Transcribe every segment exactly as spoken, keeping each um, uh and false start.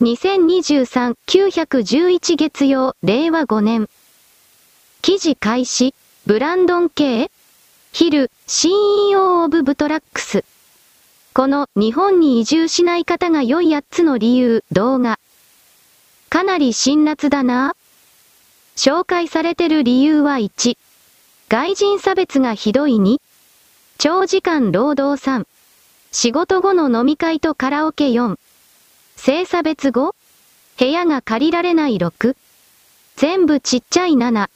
にせんにじゅうさん きゅうひゃくじゅういち月曜、れいわごねん。記事開始、ブランドン・ケイ・ヒル、シーイーオー オブ・ブトラックス。この日本に移住しない方が良いやっつの理由、動画。かなり辛辣だな。紹介されてる理由は1、外人差別がひどいに、長時間労働さん、仕事後の飲み会とカラオケよん、性差別ご、部屋が借りられないろく、全部ちっちゃいなな、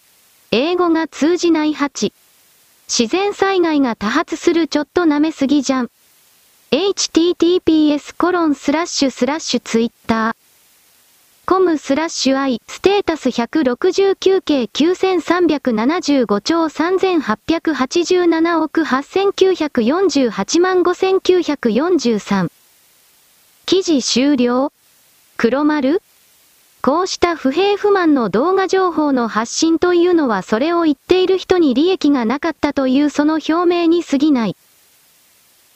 英語が通じないはち、自然災害が多発するちょっと舐めすぎじゃん。エイチティーティーピーエス コロン スラッシュ スラッシュ ツイッター コム スラッシュ アイ ステータス ひゃくろくじゅうきゅうけい きゅうせんさんびゃくななじゅうごちょう さんぜんはっぴゃくはちじゅうななおく はっせんきゅうひゃくよんじゅうはちまんごせんきゅうひゃくよんじゅうさん。記事終了。黒丸。こうした不平不満の動画情報の発信というのはそれを言っている人に利益がなかったというその表明に過ぎない。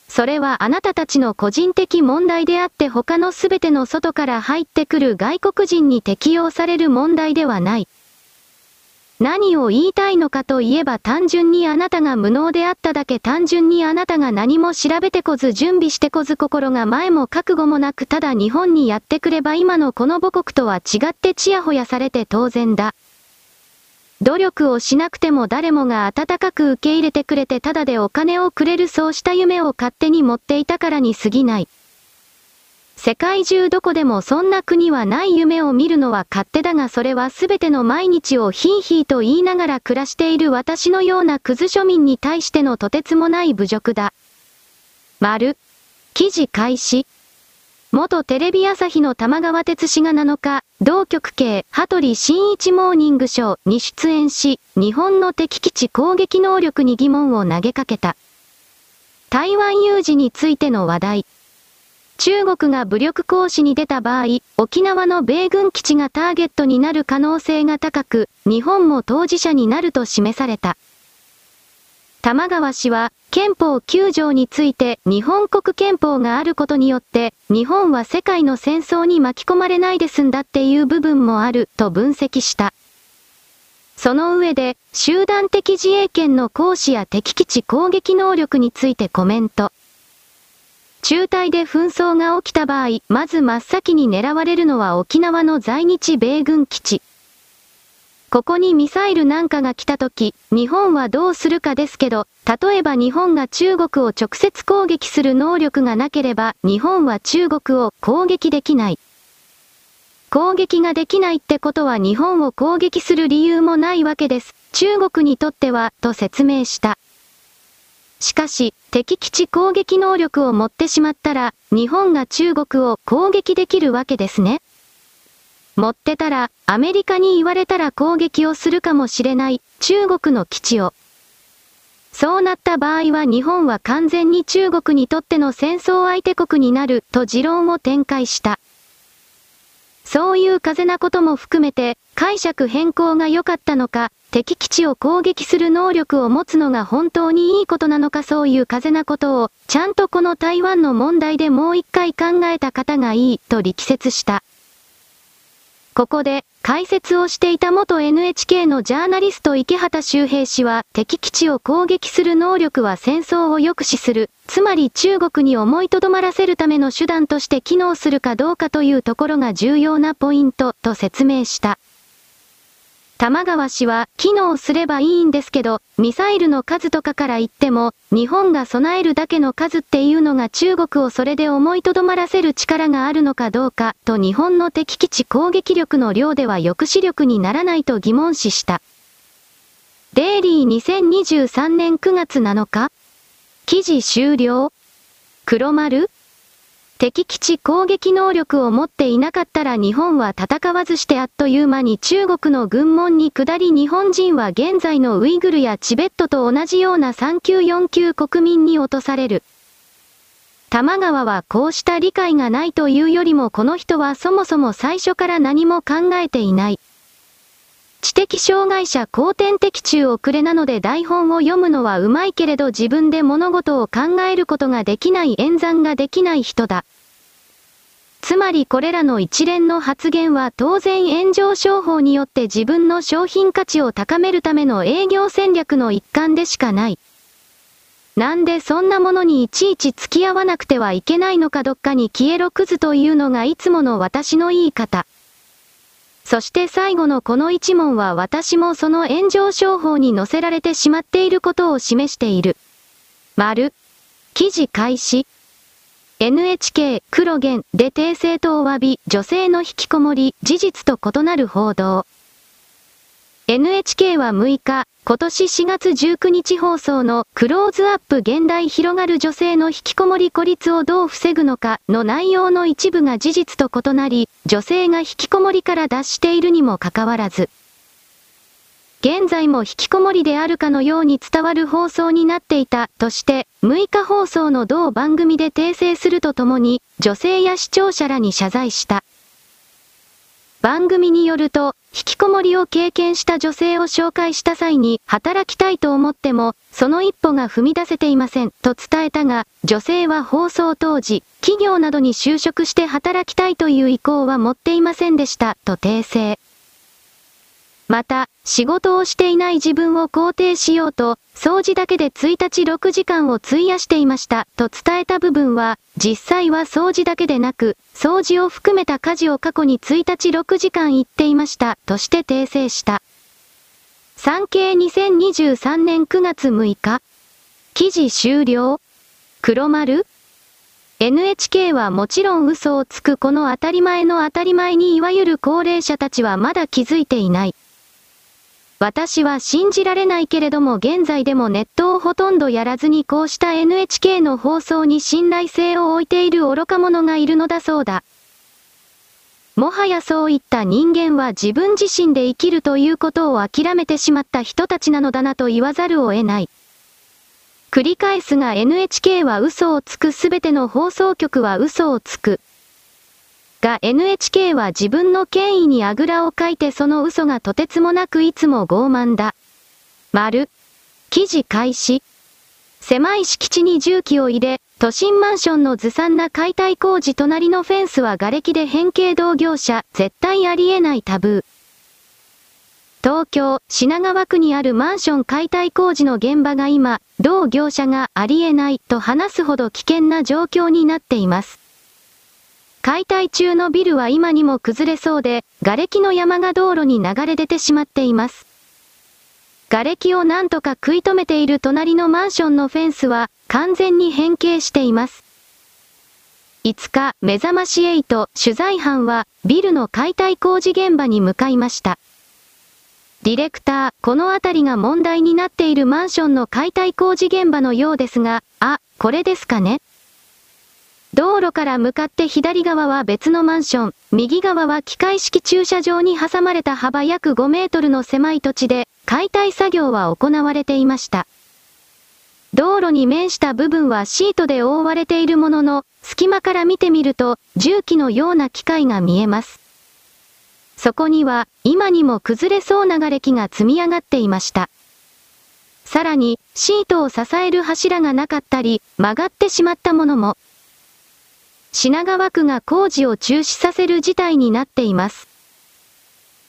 それはあなたたちの個人的問題であって他のすべての外から入ってくる外国人に適用される問題ではない。何を言いたいのかといえば単純にあなたが無能であっただけ、単純にあなたが何も調べてこず準備してこず心が前も覚悟もなくただ日本にやってくれば今のこの母国とは違ってちやほやされて当然だ。努力をしなくても誰もが温かく受け入れてくれてただでお金をくれるそうした夢を勝手に持っていたからに過ぎない。世界中どこでもそんな国はない夢を見るのは勝手だがそれは全ての毎日をヒーヒーと言いながら暮らしている私のようなクズ庶民に対してのとてつもない侮辱だ。丸。記事開始。元テレビ朝日の玉川哲氏がなのか、同局系、羽鳥慎一モーニングショーに出演し、日本の敵基地攻撃能力に疑問を投げかけた。台湾有事についての話題。中国が武力行使に出た場合、沖縄の米軍基地がターゲットになる可能性が高く、日本も当事者になると示された。玉川氏は、憲法きゅうじょうについて、日本国憲法があることによって、日本は世界の戦争に巻き込まれないで済んだっていう部分もある、と分析した。その上で、集団的自衛権の行使や敵基地攻撃能力についてコメント。中東で紛争が起きた場合、まず真っ先に狙われるのは沖縄の在日米軍基地。ここにミサイルなんかが来た時、日本はどうするかですけど、例えば日本が中国を直接攻撃する能力がなければ、日本は中国を攻撃できない。攻撃ができないってことは日本を攻撃する理由もないわけです。中国にとっては、と説明した。しかし、敵基地攻撃能力を持ってしまったら、日本が中国を攻撃できるわけですね。持ってたら、アメリカに言われたら攻撃をするかもしれない、中国の基地を。そうなった場合は日本は完全に中国にとっての戦争相手国になる、と持論を展開した。そういう風なことも含めて、解釈変更が良かったのか、敵基地を攻撃する能力を持つのが本当にいいことなのか、そういう風なことを、ちゃんとこの台湾の問題でもう一回考えた方がいい、と力説した。ここで、解説をしていた元 エヌエイチケー のジャーナリスト池畑修平氏は、敵基地を攻撃する能力は戦争を抑止する、つまり中国に思いとどまらせるための手段として機能するかどうかというところが重要なポイント、と説明した。玉川氏は、機能すればいいんですけど、ミサイルの数とかから言っても、日本が備えるだけの数っていうのが中国をそれで思いとどまらせる力があるのかどうか、と日本の敵基地攻撃力の量では抑止力にならないと疑問視した。デイリーにせんにじゅうさんねん くがつなのか?記事終了。黒丸。敵基地攻撃能力を持っていなかったら日本は戦わずしてあっという間に中国の軍門に下り日本人は現在のウイグルやチベットと同じようなさんきゅうよんきゅう国民に落とされる。玉川はこうした理解がないというよりもこの人はそもそも最初から何も考えていない。知的障害者後天的中遅れなので台本を読むのはうまいけれど自分で物事を考えることができない演算ができない人だ。つまりこれらの一連の発言は当然炎上商法によって自分の商品価値を高めるための営業戦略の一環でしかない。なんでそんなものにいちいち付き合わなくてはいけないのか、どっかに消えろクズというのがいつもの私の言い方。そして最後のこの一問は私もその炎上商法に載せられてしまっていることを示している。丸。記事開始。エヌエイチケー 黒源で訂正とお詫び、女性の引きこもり、事実と異なる報道。エヌエイチケー はむいか、今年しがつじゅうくにち放送のクローズアップ現代広がる女性の引きこもり孤立をどう防ぐのかの内容の一部が事実と異なり、女性が引きこもりから脱しているにもかかわらず、現在も引きこもりであるかのように伝わる放送になっていたとして、むいか放送の同番組で訂正するとともに、女性や視聴者らに謝罪した。番組によると、引きこもりを経験した女性を紹介した際に、働きたいと思っても、その一歩が踏み出せていません、と伝えたが、女性は放送当時、企業などに就職して働きたいという意向は持っていませんでした、と訂正。また、仕事をしていない自分を肯定しようと、掃除だけでいちにちろくじかんを費やしていました、と伝えた部分は、実際は掃除だけでなく、掃除を含めた家事を過去にいちにちろくじかん言っていました、として訂正した。産経にせんにじゅうさんねんくがつむいか。記事終了。黒丸。エヌエイチケー はもちろん嘘をつく、この当たり前の当たり前にいわゆる高齢者たちはまだ気づいていない。私は信じられないけれども現在でもネットをほとんどやらずにこうした エヌエイチケー の放送に信頼性を置いている愚か者がいるのだそうだ。もはやそういった人間は自分自身で生きるということを諦めてしまった人たちなのだなと言わざるを得ない。繰り返すが エヌエイチケー は嘘をつく、すべての放送局は嘘をつく。が エヌエイチケー は自分の権威にあぐらをかいてその嘘がとてつもなくいつも傲慢だ。丸。記事開始。狭い敷地に重機を入れ、都心マンションのずさんな解体工事、隣のフェンスは瓦礫で変形、同業者、絶対ありえないタブー。東京、品川区にあるマンション解体工事の現場が今、同業者がありえないと話すほど危険な状況になっています。解体中のビルは今にも崩れそうで、瓦礫の山が道路に流れ出てしまっています。瓦礫をなんとか食い止めている隣のマンションのフェンスは、完全に変形しています。いつか、めざましはち取材班は、ビルの解体工事現場に向かいました。ディレクター、この辺りが問題になっているマンションの解体工事現場のようですが、あ、これですかね。道路から向かって左側は別のマンション、右側は機械式駐車場に挟まれた幅約ごメートルの狭い土地で、解体作業は行われていました。道路に面した部分はシートで覆われているものの、隙間から見てみると、重機のような機械が見えます。そこには、今にも崩れそうな瓦礫が積み上がっていました。さらに、シートを支える柱がなかったり、曲がってしまったものも。品川区が工事を中止させる事態になっています。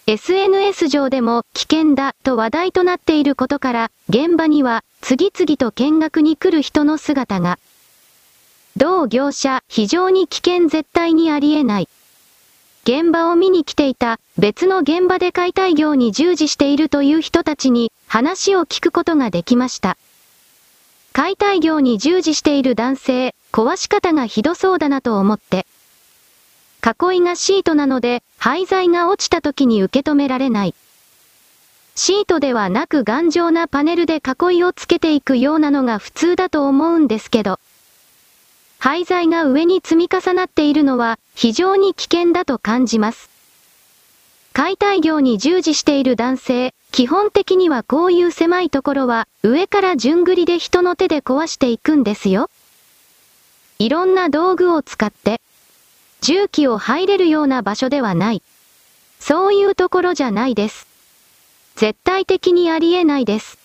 エスエヌエス 上でも危険だと話題となっていることから、現場には次々と見学に来る人の姿が。同業者、非常に危険、絶対にありえない。現場を見に来ていた、別の現場で解体業に従事しているという人たちに話を聞くことができました。解体業に従事している男性、壊し方がひどそうだなと思って。囲いがシートなので、廃材が落ちた時に受け止められない。シートではなく頑丈なパネルで囲いをつけていくようなのが普通だと思うんですけど。廃材が上に積み重なっているのは、非常に危険だと感じます。解体業に従事している男性、基本的にはこういう狭いところは、上から順繰りで人の手で壊していくんですよ。いろんな道具を使って、重機を入れるような場所ではない。そういうところじゃないです。絶対的にありえないです。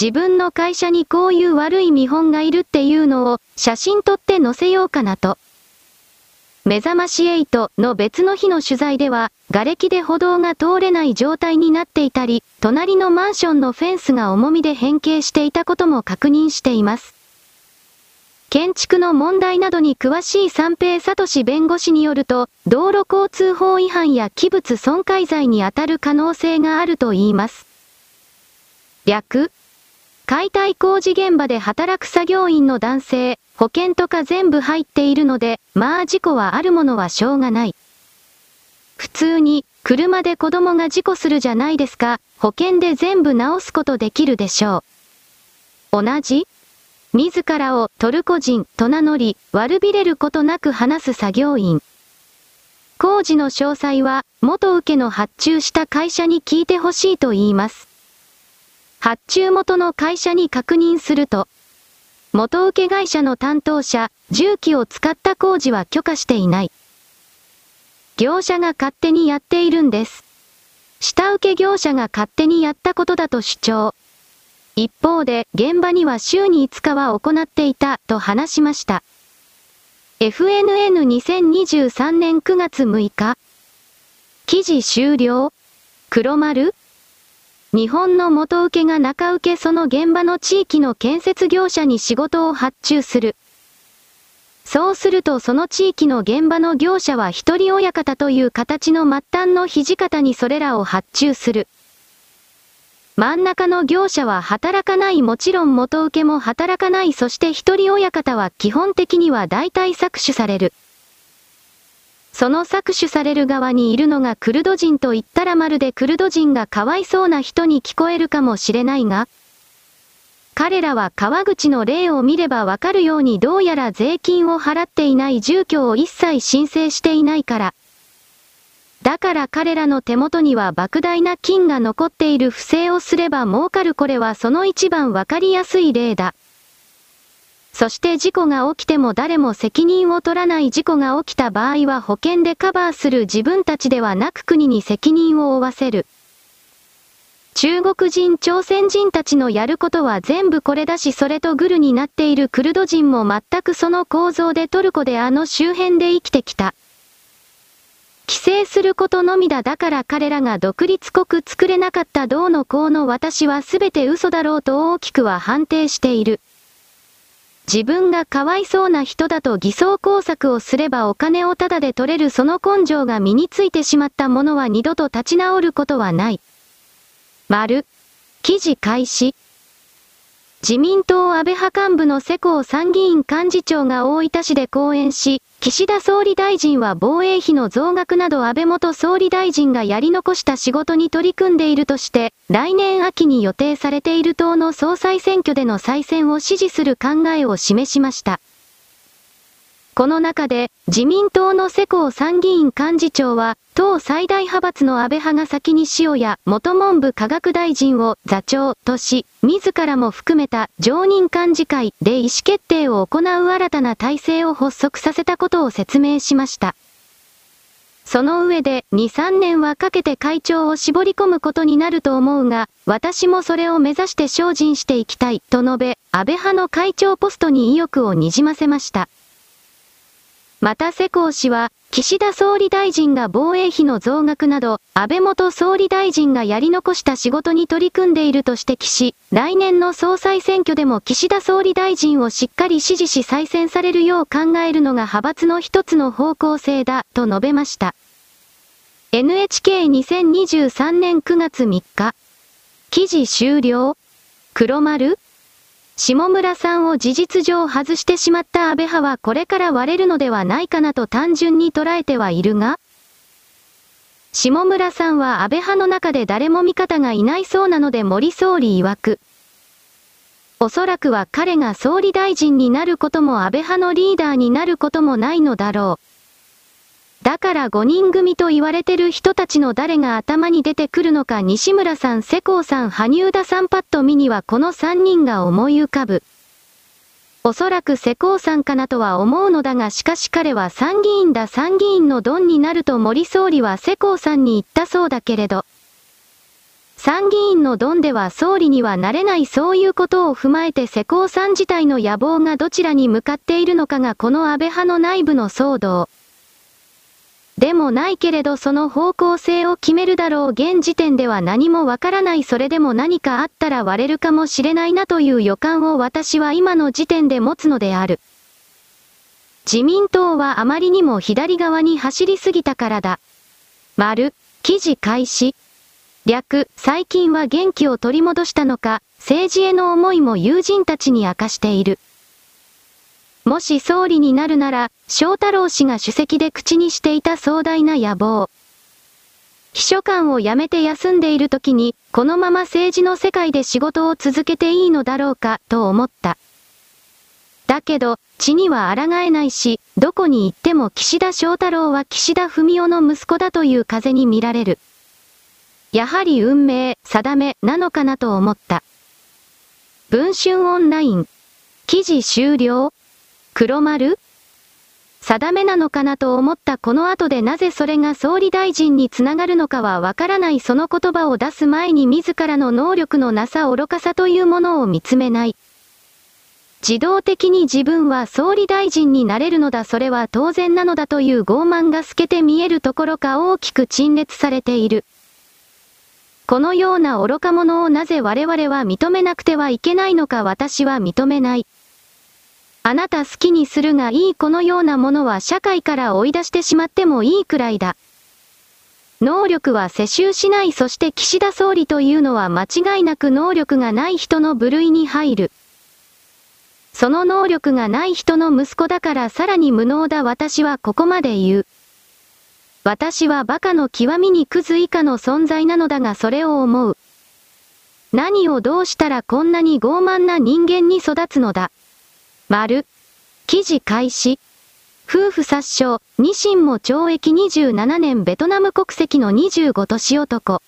自分の会社にこういう悪い見本がいるっていうのを写真撮って載せようかなと。目覚ましはちの別の日の取材では、瓦礫で歩道が通れない状態になっていたり、隣のマンションのフェンスが重みで変形していたことも確認しています。建築の問題などに詳しい三平聡弁護士によると、道路交通法違反や器物損壊罪に当たる可能性があるといいます。略、解体工事現場で働く作業員の男性、保険とか全部入っているので、まあ事故はあるものはしょうがない。普通に、車で子供が事故するじゃないですか、保険で全部直すことできるでしょう。同じ自らをトルコ人と名乗り、悪びれることなく話す作業員。工事の詳細は、元請けの発注した会社に聞いてほしいと言います。発注元の会社に確認すると、元請け会社の担当者、重機を使った工事は許可していない。業者が勝手にやっているんです。下請け業者が勝手にやったことだと主張。一方で、現場には週にいつかは行っていた、と話しました。エフエヌエヌにせんにじゅうさんねんくがつむいか。記事終了。黒丸。日本の元請けが中請けその現場の地域の建設業者に仕事を発注する。そうするとその地域の現場の業者は一人親方という形の末端の土方にそれらを発注する。真ん中の業者は働かないもちろん元請けも働かないそして一人親方は基本的には大体搾取される。その搾取される側にいるのがクルド人と言ったらまるでクルド人がかわいそうな人に聞こえるかもしれないが、彼らは川口の例を見ればわかるようにどうやら税金を払っていない住居を一切申請していないから。だから彼らの手元には莫大な金が残っている不正をすれば儲かるこれはその一番わかりやすい例だ。そして事故が起きても誰も責任を取らない事故が起きた場合は保険でカバーする自分たちではなく国に責任を負わせる。中国人朝鮮人たちのやることは全部これだしそれとグルになっているクルド人も全くその構造でトルコであの周辺で生きてきた。規制することのみだだから彼らが独立国作れなかったどうのこうの私は全て嘘だろうと大きくは反定している。自分がかわいそうな人だと偽装工作をすればお金をタダで取れるその根性が身についてしまったものは二度と立ち直ることはない。丸。記事開始。自民党安倍派幹部の世耕参議院幹事長が大分市で講演し、岸田総理大臣は防衛費の増額など安倍元総理大臣がやり残した仕事に取り組んでいるとして、来年秋に予定されている党の総裁選挙での再選を支持する考えを示しました。この中で、自民党の世耕参議院幹事長は、党最大派閥の安倍派が先に塩谷元文部科学大臣を座長とし、自らも含めた常任幹事会で意思決定を行う新たな体制を発足させたことを説明しました。その上で、にさんねんはかけて会長を絞り込むことになると思うが、私もそれを目指して精進していきたいと述べ、安倍派の会長ポストに意欲をにじませました。また世耕氏は、岸田総理大臣が防衛費の増額など、安倍元総理大臣がやり残した仕事に取り組んでいると指摘し、来年の総裁選挙でも岸田総理大臣をしっかり支持し再選されるよう考えるのが派閥の一つの方向性だ、と述べました。エヌエイチケーにせんにじゅうさんねんくがつみっか。記事終了。黒丸。下村さんを事実上外してしまった安倍派はこれから割れるのではないかなと単純に捉えてはいるが、下村さんは安倍派の中で誰も味方がいないそうなので森総理曰く、おそらくは彼が総理大臣になることも安倍派のリーダーになることもないのだろう。だからごにん組と言われてる人たちの誰が頭に出てくるのか西村さん、世耕さん、萩生田さんパッと見にはこのさんにんが思い浮かぶ。おそらく世耕さんかなとは思うのだがしかし彼は参議院だ参議院のドンになると森総理は世耕さんに言ったそうだけれど。参議院のドンでは総理にはなれないそういうことを踏まえて世耕さん自体の野望がどちらに向かっているのかがこの安倍派の内部の騒動。でもないけれどその方向性を決めるだろう。現時点では何もわからない。それでも何かあったら割れるかもしれないなという予感を私は今の時点で持つのである。自民党はあまりにも左側に走りすぎたからだ。丸、記事開始。略、最近は元気を取り戻したのか、政治への思いも友人たちに明かしている。もし総理になるなら、翔太郎氏が主席で口にしていた壮大な野望。秘書官を辞めて休んでいる時に、このまま政治の世界で仕事を続けていいのだろうか、と思った。だけど、血には抗えないし、どこに行っても岸田翔太郎は岸田文雄の息子だという風に見られる。やはり運命、定め、なのかなと思った。文春オンライン。記事終了。黒丸？定めなのかなと思ったこの後でなぜそれが総理大臣につながるのかはわからない。その言葉を出す前に自らの能力のなさ愚かさというものを見つめない。自動的に自分は総理大臣になれるのだ、それは当然なのだという傲慢が透けて見えるところか大きく陳列されている。このような愚か者をなぜ我々は認めなくてはいけないのか。私は認めない。あなた好きにするがいい。このようなものは社会から追い出してしまってもいいくらいだ。能力は世襲しない。そして岸田総理というのは間違いなく能力がない人の部類に入る。その能力がない人の息子だからさらに無能だ。私はここまで言う。私はバカの極みにクズ以下の存在なのだが、それを思う。何をどうしたらこんなに傲慢な人間に育つのだ。丸。記事開始。夫婦殺傷、二審も懲役にじゅうななねん。ベトナム国籍のにじゅうごさい男。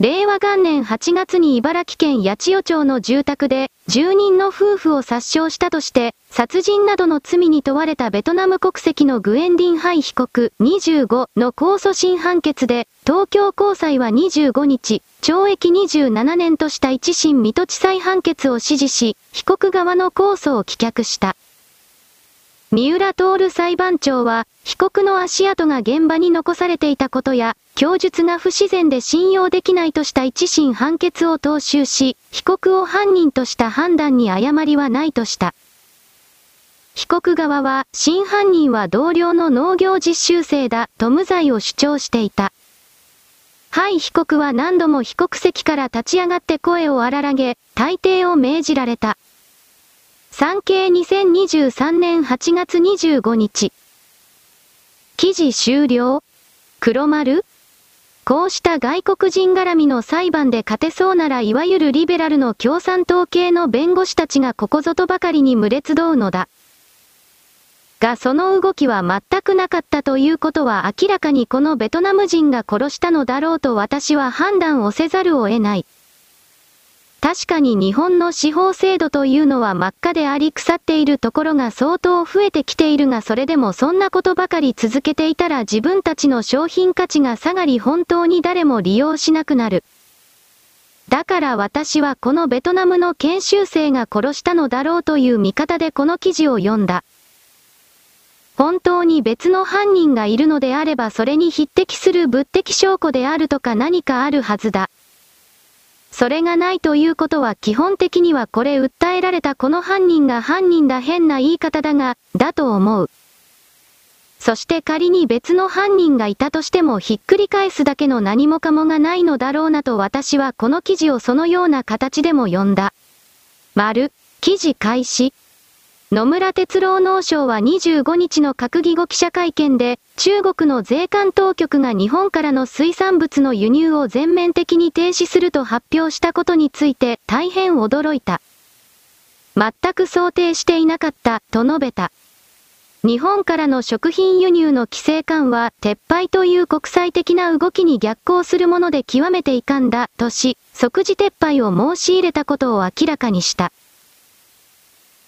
令和元年はちがつに茨城県八千代町の住宅で、住人の夫婦を殺傷したとして、殺人などの罪に問われたベトナム国籍のグエン・ディン・ハイ被告にじゅうごの控訴審判決で、東京高裁はにじゅうごにち、懲役にじゅうななねんとした一審水戸地裁判決を支持し、被告側の控訴を棄却した。三浦徹裁判長は、被告の足跡が現場に残されていたことや、供述が不自然で信用できないとした一審判決を踏襲し、被告を犯人とした判断に誤りはないとした。被告側は、真犯人は同僚の農業実習生だ、と無罪を主張していた。はい被告は何度も被告席から立ち上がって声を荒らげ、退廷を命じられた。産経にせんにじゅうさんねんはちがつにじゅうごにち。記事終了。黒丸。こうした外国人絡みの裁判で勝てそうならいわゆるリベラルの共産党系の弁護士たちがここぞとばかりに群れ集うのだ。がその動きは全くなかったということは明らかにこのベトナム人が殺したのだろうと私は判断をせざるを得ない。確かに日本の司法制度というのは真っ赤であり腐っているところが相当増えてきているが、それでもそんなことばかり続けていたら自分たちの商品価値が下がり本当に誰も利用しなくなる。だから私はこのベトナムの研修生が殺したのだろうという見方でこの記事を読んだ。本当に別の犯人がいるのであればそれに匹敵する物的証拠であるとか何かあるはずだ。それがないということは基本的にはこれ訴えられたこの犯人が犯人だ、変な言い方だが、だと思う。そして仮に別の犯人がいたとしてもひっくり返すだけの何もかもがないのだろうなと私はこの記事をそのような形でも読んだ。丸、記事開始。野村哲郎農相はにじゅうごにちの閣議後記者会見で、中国の税関当局が日本からの水産物の輸入を全面的に停止すると発表したことについて大変驚いた。全く想定していなかった、と述べた。日本からの食品輸入の規制緩和、撤廃という国際的な動きに逆行するもので極めて遺憾だ、とし、即時撤廃を申し入れたことを明らかにした。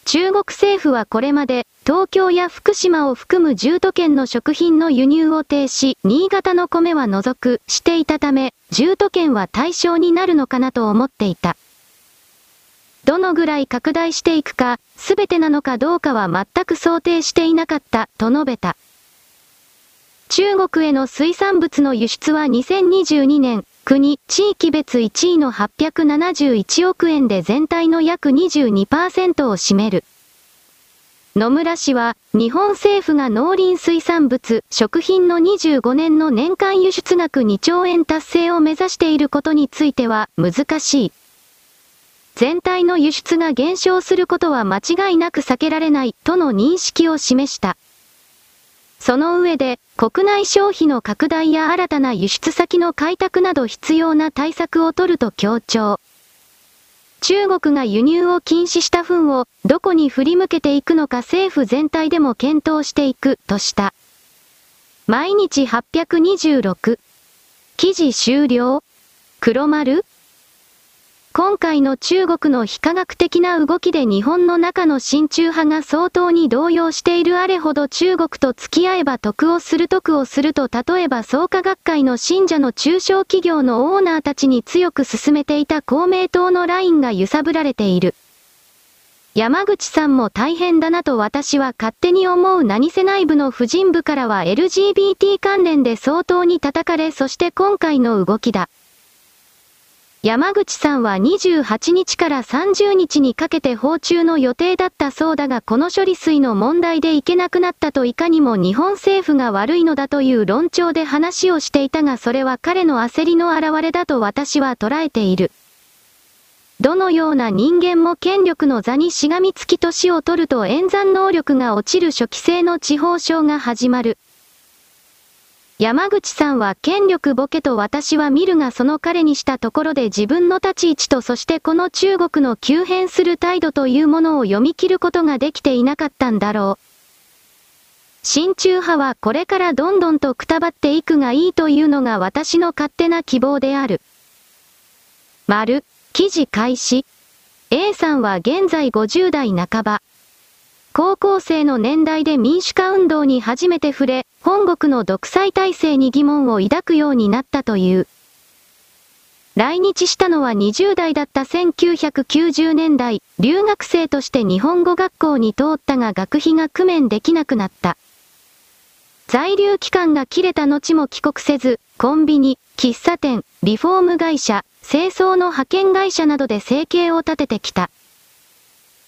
中国政府はこれまで、東京や福島を含むじゅう都県の食品の輸入を停止、新潟の米は除く、していたため、じゅう都県は対象になるのかなと思っていた。どのぐらい拡大していくか、すべてなのかどうかは全く想定していなかった、と述べた。中国への水産物の輸出はにせんにじゅうにねん、国・地域別いちいのはっぴゃくななじゅういちおくえんで全体の約 にじゅうにパーセント を占める。野村氏は、日本政府が農林水産物、食品のにじゅうごねんの年間輸出額にちょうえん達成を目指していることについては、難しい。全体の輸出が減少することは間違いなく避けられない、との認識を示した。その上で、国内消費の拡大や新たな輸出先の開拓など必要な対策を取ると強調。中国が輸入を禁止した分をどこに振り向けていくのか政府全体でも検討していくとした。毎日はっぴゃくにじゅうろく。記事終了。黒丸。今回の中国の非科学的な動きで日本の中の親中派が相当に動揺している。あれほど中国と付き合えば得をする得をすると、例えば創価学会の信者の中小企業のオーナーたちに強く勧めていた公明党のラインが揺さぶられている。山口さんも大変だなと私は勝手に思う。何せ内部の婦人部からは エルジービーティー 関連で相当に叩かれ、そして今回の動きだ。山口さんはにじゅうはちにちからさんじゅうにちにかけて訪中の予定だったそうだが、この処理水の問題で行けなくなったといかにも日本政府が悪いのだという論調で話をしていたが、それは彼の焦りの表れだと私は捉えている。どのような人間も権力の座にしがみつき年を取ると演算能力が落ちる初期性の痴呆症が始まる。山口さんは権力ボケと私は見るが、その彼にしたところで自分の立ち位置と、そしてこの中国の急変する態度というものを読み切ることができていなかったんだろう。親中派はこれからどんどんとくたばっていくがいいというのが私の勝手な希望である。丸、記事開始。A さんは現在ごじゅうだいなかば。高校生の年代で民主化運動に初めて触れ、本国の独裁体制に疑問を抱くようになったという。来日したのはにじゅうだいだったせんきゅうひゃくきゅうじゅうねんだい、留学生として日本語学校に通ったが学費が工面できなくなった。在留期間が切れた後も帰国せず、コンビニ、喫茶店、リフォーム会社、清掃の派遣会社などで生計を立ててきた。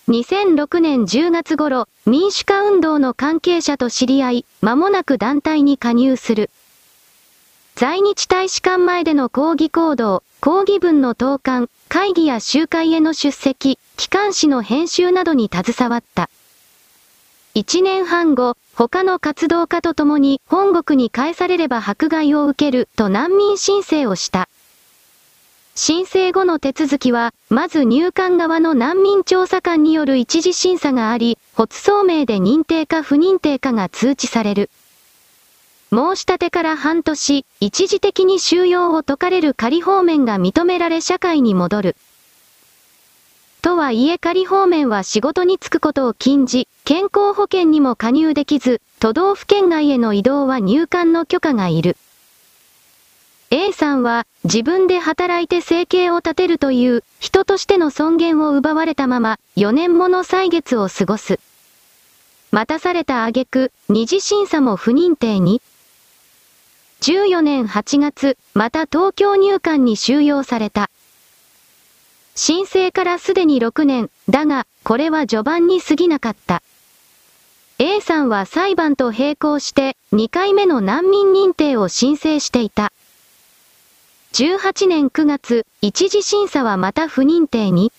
にせんろくねんじゅうがつ頃、民主化運動の関係者と知り合い、間もなく団体に加入する。在日大使館前での抗議行動、抗議文の投函、会議や集会への出席、機関誌の編集などに携わった。いちねんはん後、他の活動家と共に本国に返されれば迫害を受けると難民申請をした。申請後の手続きは、まず入管側の難民調査官による一次審査があり、発送名で認定か不認定かが通知される。申し立てから半年、一時的に収容を解かれる。仮放免が認められ社会に戻る。とはいえ仮放免は仕事に就くことを禁じ、健康保険にも加入できず、都道府県外への移動は入管の許可がいる。A さんは自分で働いて生計を立てるという人としての尊厳を奪われたままよねんもの歳月を過ごす。待たされた挙句、二次審査も不認定に。じゅうよねんはちがつ、また東京入管に収容された。申請からすでにろくねん、だがこれは序盤に過ぎなかった。A さんは裁判と並行してにかいめの難民認定を申請していた。じゅうはちねんくがつ、一次審査はまた不認定に。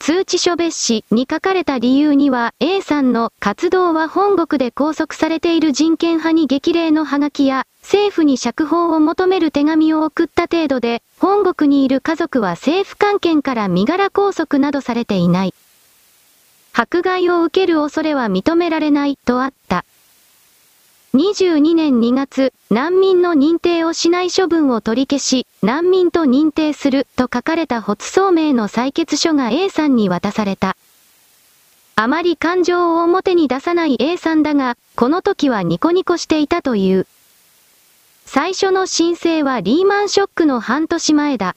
通知書別紙に書かれた理由には A さんの活動は本国で拘束されている人権派に激励のハガキや政府に釈放を求める手紙を送った程度で、本国にいる家族は政府関係から身柄拘束などされていない。迫害を受ける恐れは認められないとあった。にじゅうにねんにがつ、難民の認定をしない処分を取り消し、難民と認定すると書かれた発送名の採決書が A さんに渡された。あまり感情を表に出さない A さんだが、この時はニコニコしていたという。最初の申請はリーマンショックの半年前だ。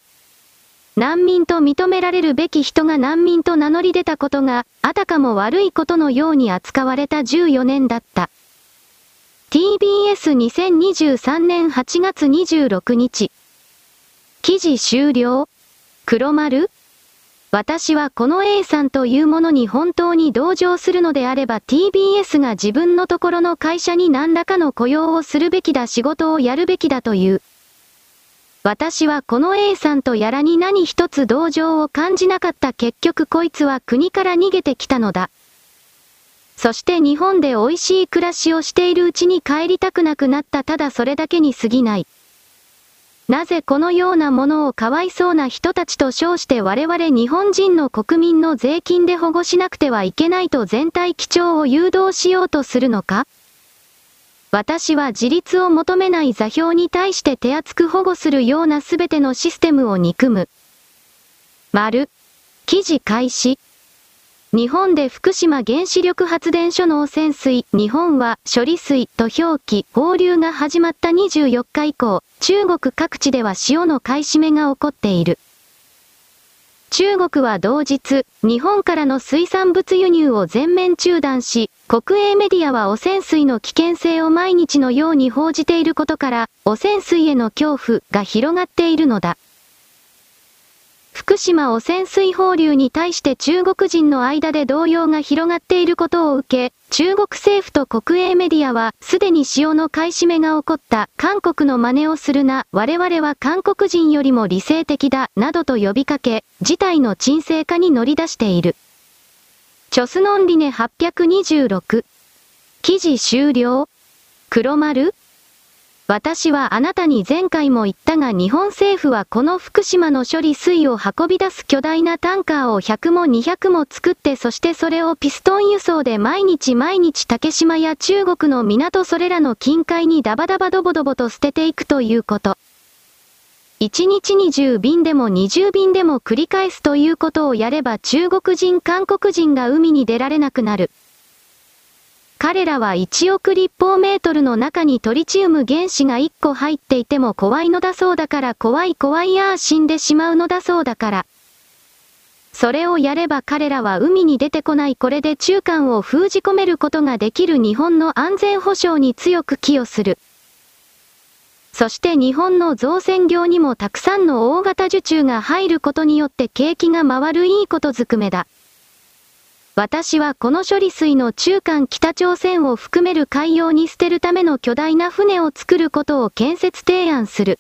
難民と認められるべき人が難民と名乗り出たことが、あたかも悪いことのように扱われたじゅうよねんだった。ティービーエスにせんにじゅうさんねんはちがつにじゅうろくにち。記事終了。黒丸？私はこの A さんというものに本当に同情するのであれば ティービーエス が自分のところの会社に何らかの雇用をするべきだ、仕事をやるべきだという。私はこの A さんとやらに何一つ同情を感じなかった。結局こいつは国から逃げてきたのだ。そして日本で美味しい暮らしをしているうちに帰りたくなくなった。ただそれだけに過ぎない。なぜこのようなものをかわいそうな人たちと称して我々日本人の国民の税金で保護しなくてはいけないと全体基調を誘導しようとするのか。私は自立を求めない座標に対して手厚く保護するようなすべてのシステムを憎む。丸。記事開始。日本で福島原子力発電所の汚染水、日本は処理水と表記、放流が始まったにじゅうよっか以降、中国各地では塩の買い占めが起こっている。中国は同日、日本からの水産物輸入を全面中断し、国営メディアは汚染水の危険性を毎日のように報じていることから、汚染水への恐怖が広がっているのだ。福島汚染水放流に対して中国人の間で動揺が広がっていることを受け、中国政府と国営メディアは、すでに塩の買い占めが起こった、韓国の真似をするな、我々は韓国人よりも理性的だ、などと呼びかけ、事態の沈静化に乗り出している。チョスノンリネはっぴゃくにじゅうろく。記事終了。黒丸？私はあなたに前回も言ったが日本政府はこの福島の処理水を運び出す巨大なタンカーをひゃくもにひゃくも作ってそしてそれをピストン輸送で毎日毎日竹島や中国の港それらの近海にダバダバドボドボと捨てていくということ。いちにちにじゅうびんでもにじゅうびんでも繰り返すということをやれば中国人韓国人が海に出られなくなる。彼らはいちおくりっぽうメートルの中にトリチウム原子がいっこ入っていても怖いのだそうだから怖い怖いああ死んでしまうのだそうだから。それをやれば彼らは海に出てこないこれで中間を封じ込めることができる日本の安全保障に強く寄与する。そして日本の造船業にもたくさんの大型受注が入ることによって景気が回るいいことずくめだ。私はこの処理水の中間北朝鮮を含める海洋に捨てるための巨大な船を作ることを建設提案する。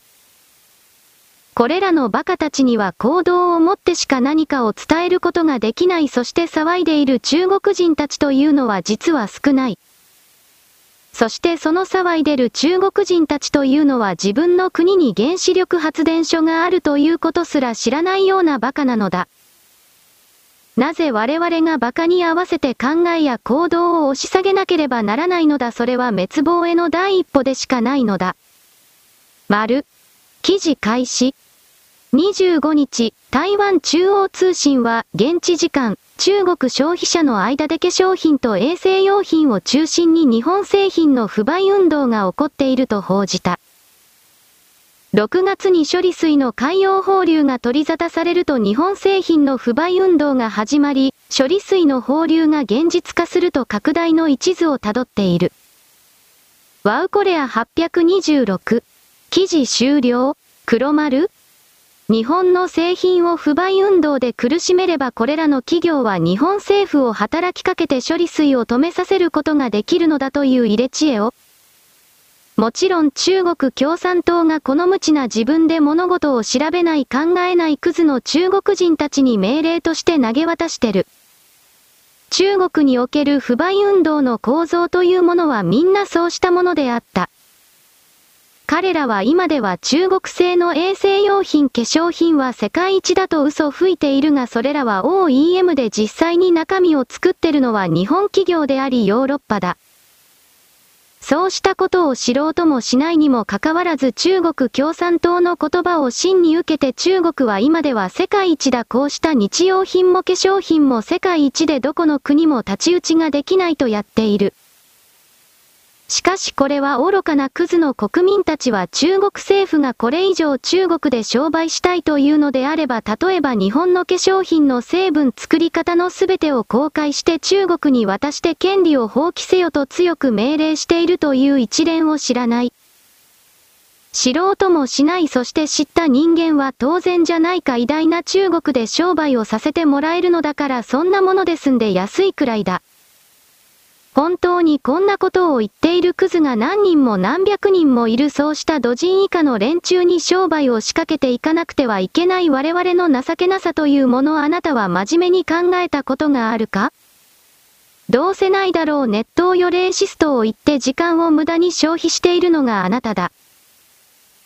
これらのバカたちには行動をもってしか何かを伝えることができない。そして騒いでいる中国人たちというのは実は少ない。そしてその騒いでる中国人たちというのは自分の国に原子力発電所があるということすら知らないようなバカなのだ。なぜ我々が馬鹿に合わせて考えや行動を押し下げなければならないのだ。それは滅亡への第一歩でしかないのだ。丸。記事開始。にじゅうごにち、台湾中央通信は現地時間、中国消費者の間で化粧品と衛生用品を中心に日本製品の不買運動が起こっていると報じた。ろくがつに処理水の海洋放流が取り沙汰されると日本製品の不買運動が始まり、処理水の放流が現実化すると拡大の一途をたどっている。ワウコレアはっぴゃくにじゅうろく。記事終了。黒丸？日本の製品を不買運動で苦しめればこれらの企業は日本政府を働きかけて処理水を止めさせることができるのだという入れ知恵を。もちろん中国共産党がこの無知な自分で物事を調べない考えないクズの中国人たちに命令として投げ渡してる。中国における不買運動の構造というものはみんなそうしたものであった。彼らは今では中国製の衛生用品化粧品は世界一だと嘘吹いているがそれらは オーイーエム で実際に中身を作ってるのは日本企業でありヨーロッパだ。そうしたことを知ろうともしないにもかかわらず中国共産党の言葉を真に受けて中国は今では世界一だ。こうした日用品も化粧品も世界一でどこの国も太刀打ちができないとやっている。しかしこれは愚かなクズの国民たちは中国政府がこれ以上中国で商売したいというのであれば、例えば日本の化粧品の成分作り方のすべてを公開して中国に渡して権利を放棄せよと強く命令しているという一連を知らない。知ろうともしない、そして知った人間は当然じゃないか、偉大な中国で商売をさせてもらえるのだからそんなもので済んで安いくらいだ。本当にこんなことを言っているクズが何人も何百人もいる。そうしたドジン以下の連中に商売を仕掛けていかなくてはいけない我々の情けなさというものをあなたは真面目に考えたことがあるか？どうせないだろう。ネットをよレーシストを言って時間を無駄に消費しているのがあなただ。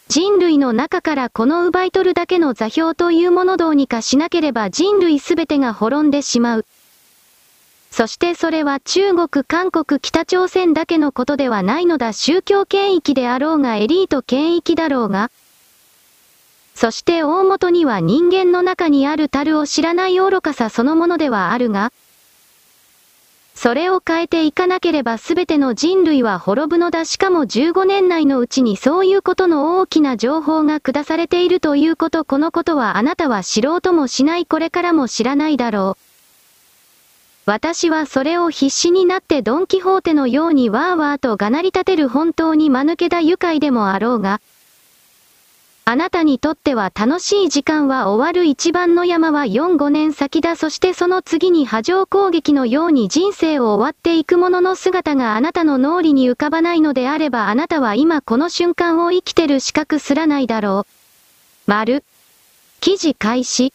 人類の中からこの奪い取るだけの座標というものどうにかしなければ人類すべてが滅んでしまう。そしてそれは中国、韓国、北朝鮮だけのことではないのだ。宗教権益であろうがエリート権益だろうが。そして大元には人間の中にある樽を知らない愚かさそのものではあるが。それを変えていかなければ全ての人類は滅ぶのだ。しかもじゅうごねん内のうちにそういうことの大きな情報が下されているということ。このことはあなたは知ろうともしない。これからも知らないだろう。私はそれを必死になってドンキホーテのようにわーわーとがなり立てる本当に間抜けだ愉快でもあろうが。あなたにとっては楽しい時間は終わる一番の山はよん、ごねん先だ。そしてその次に波状攻撃のように人生を終わっていくものの姿があなたの脳裏に浮かばないのであれば、あなたは今この瞬間を生きてる資格すらないだろう。丸。記事開始。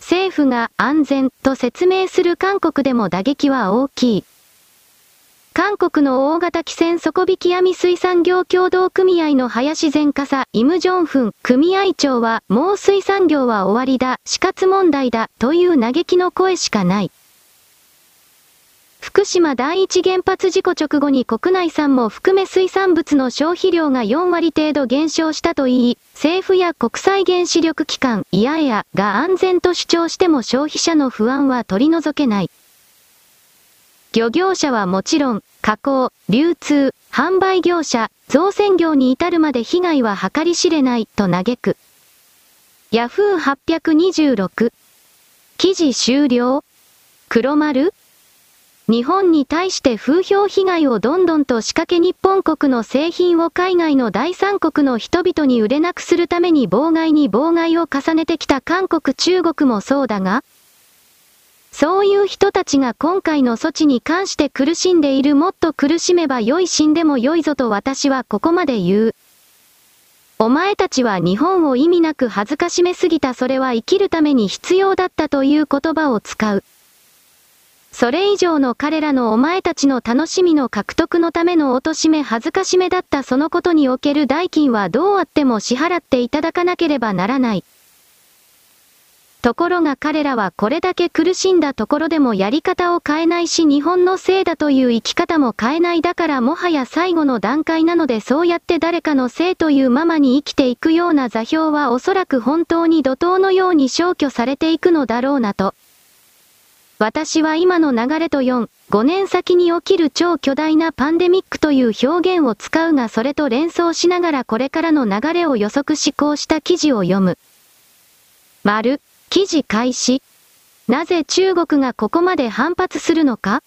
政府が安全と説明する韓国でも打撃は大きい。韓国の大型汽船底引き網水産業協同組合の林前華佐イムジョンフン組合長は、もう水産業は終わりだ、死活問題だ、という嘆きの声しかない。福島第一原発事故直後に国内産も含め水産物の消費量がよんわり程度減少したといい、政府や国際原子力機関、アイエーイーエーが安全と主張しても消費者の不安は取り除けない。漁業者はもちろん、加工、流通、販売業者、造船業に至るまで被害は計り知れない、と嘆く。ヤフーはっぴゃくにじゅうろく。記事終了。黒丸。日本に対して風評被害をどんどんと仕掛け、日本国の製品を海外の第三国の人々に売れなくするために妨害に妨害を重ねてきた韓国、中国もそうだが、そういう人たちが今回の措置に関して苦しんでいる。もっと苦しめばよい、死んでもよいぞと私はここまで言う。お前たちは日本を意味なく恥ずかしめすぎた。それは生きるために必要だったという言葉を使う。それ以上の彼らのお前たちの楽しみの獲得のための貶め恥ずかしめだった。そのことにおける代金はどうあっても支払っていただかなければならない。ところが彼らはこれだけ苦しんだところでもやり方を変えないし、日本のせいだという生き方も変えない。だからもはや最後の段階なので、そうやって誰かのせいというままに生きていくような座標はおそらく本当に怒涛のように消去されていくのだろうなと。私は今の流れとよん、ごねん先に起きる超巨大なパンデミックという表現を使うが、それと連想しながらこれからの流れを予測し、こうした記事を読む。丸。記事開始。なぜ中国がここまで反発するのか？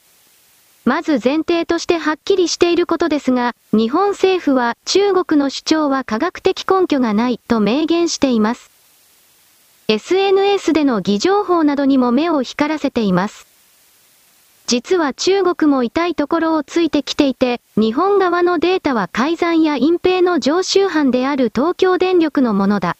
まず前提としてはっきりしていることですが、日本政府は中国の主張は科学的根拠がないと明言しています。エスエヌエス での偽情報などにも目を光らせています。実は中国も痛いところをついてきていて、日本側のデータは改ざんや隠蔽の常習犯である東京電力のものだ。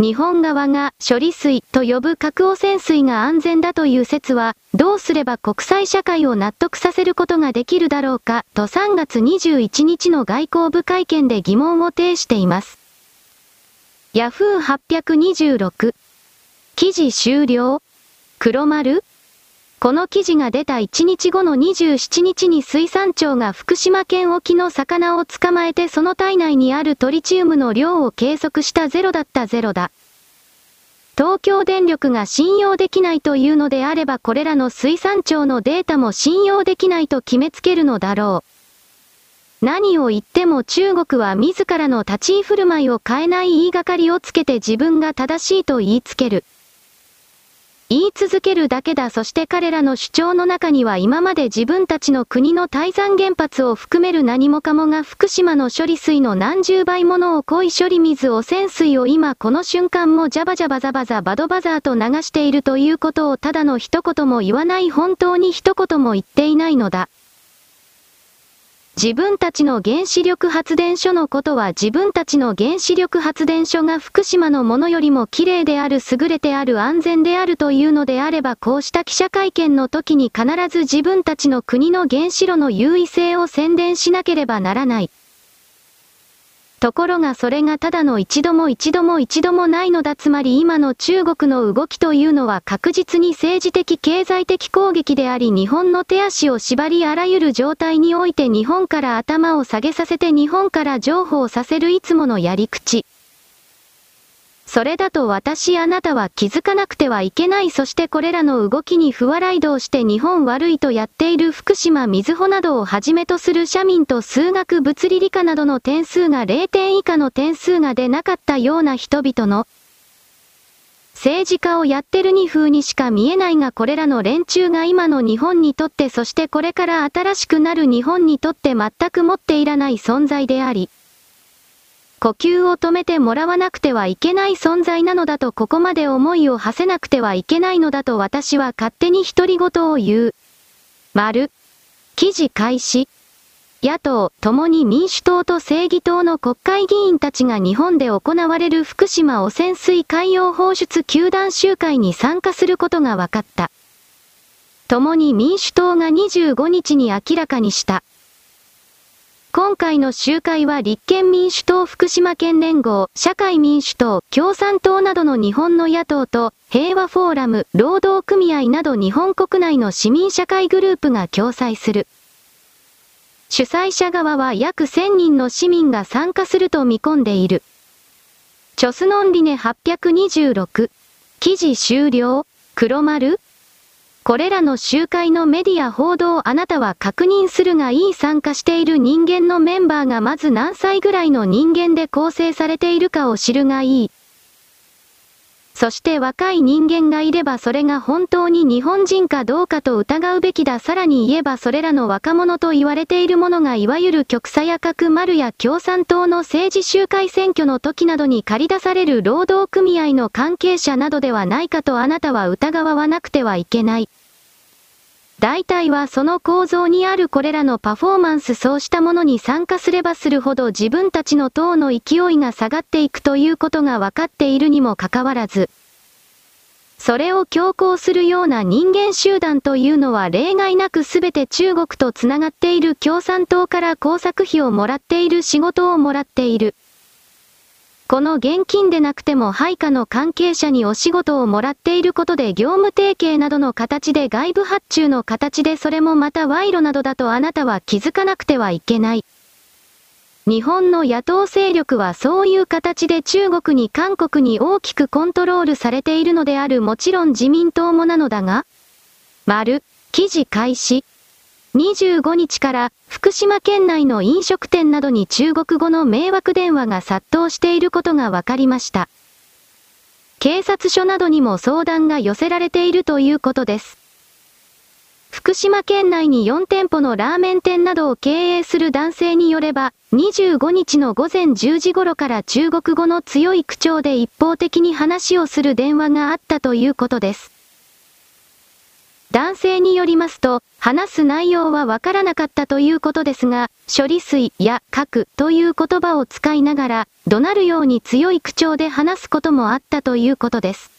日本側が処理水と呼ぶ核汚染水が安全だという説は、どうすれば国際社会を納得させることができるだろうか、とさんがつにじゅういちにちの外交部会見で疑問を呈しています。ヤフーはっぴゃくにじゅうろく。記事終了。黒丸。この記事が出たいちにちごのにじゅうしちにちに水産庁が福島県沖の魚を捕まえて、その体内にあるトリチウムの量を計測したゼロだったゼロだ。東京電力が信用できないというのであれば、これらの水産庁のデータも信用できないと決めつけるのだろう。何を言っても中国は自らの立ち居振る舞いを変えない言いがかりをつけて自分が正しいと言いつける。言い続けるだけだ。そして彼らの主張の中には今まで自分たちの国の台山原発を含める何もかもが福島の処理水の何十倍ものを濃い処理水汚染水を今この瞬間もジャバジャバザバザバドバザーと流しているということをただの一言も言わない、本当に一言も言っていないのだ。自分たちの原子力発電所のことは自分たちの原子力発電所が福島のものよりも綺麗である、優れてある、安全であるというのであれば、こうした記者会見の時に必ず自分たちの国の原子炉の優位性を宣伝しなければならない。ところがそれがただの一度も一度も一度もないのだ。つまり今の中国の動きというのは確実に政治的経済的攻撃であり、日本の手足を縛りあらゆる状態において日本から頭を下げさせて日本から譲歩させるいつものやり口。それだと私あなたは気づかなくてはいけない。そしてこれらの動きに不笑い同して日本悪いとやっている福島みずほなどをはじめとする社民と数学物理理科などの点数がれいてん以下の点数が出なかったような人々の政治家をやってるに風にしか見えないが、これらの連中が今の日本にとって、そしてこれから新しくなる日本にとって全くもっていらない存在であり、呼吸を止めてもらわなくてはいけない存在なのだと、ここまで思いを馳せなくてはいけないのだと私は勝手に独り言を言う。丸。記事開始。野党、共に民主党と正義党の国会議員たちが日本で行われる福島汚染水海洋放出糾弾集会に参加することが分かった。共に民主党がにじゅうごにちに明らかにした。今回の集会は立憲民主党、福島県連合、社会民主党、共産党などの日本の野党と、平和フォーラム、労働組合など日本国内の市民社会グループが共催する。主催者側は約せんにんの市民が参加すると見込んでいる。チョスノンリネはっぴゃくにじゅうろく。記事終了。黒丸。これらの集会のメディア報道をあなたは確認するがいい。参加している人間のメンバーがまず何歳ぐらいの人間で構成されているかを知るがいい。そして若い人間がいればそれが本当に日本人かどうかと疑うべきだ。さらに言えばそれらの若者と言われているものがいわゆる極左や角丸や共産党の政治集会選挙の時などに駆り出される労働組合の関係者などではないかとあなたは疑わなくてはいけない。大体はその構造にあるこれらのパフォーマンス、そうしたものに参加すればするほど自分たちの党の勢いが下がっていくということが分かっているにもかかわらず、それを強行するような人間集団というのは例外なく全て中国とつながっている、共産党から工作費をもらっている、仕事をもらっている。この現金でなくても配下の関係者にお仕事をもらっていることで業務提携などの形で外部発注の形で、それもまた賄賂などだとあなたは気づかなくてはいけない。日本の野党勢力はそういう形で中国に韓国に大きくコントロールされているのである。もちろん自民党もなのだが。丸、記事開始。にじゅうごにちから福島県内の飲食店などに中国語の迷惑電話が殺到していることが分かりました。警察署などにも相談が寄せられているということです。福島県内によんてんぽのラーメン店などを経営する男性によれば、にじゅうごにちの午前じゅうじ頃から中国語の強い口調で一方的に話をする電話があったということです。男性によりますと、話す内容はわからなかったということですが、処理水や核という言葉を使いながら、怒鳴るように強い口調で話すこともあったということです。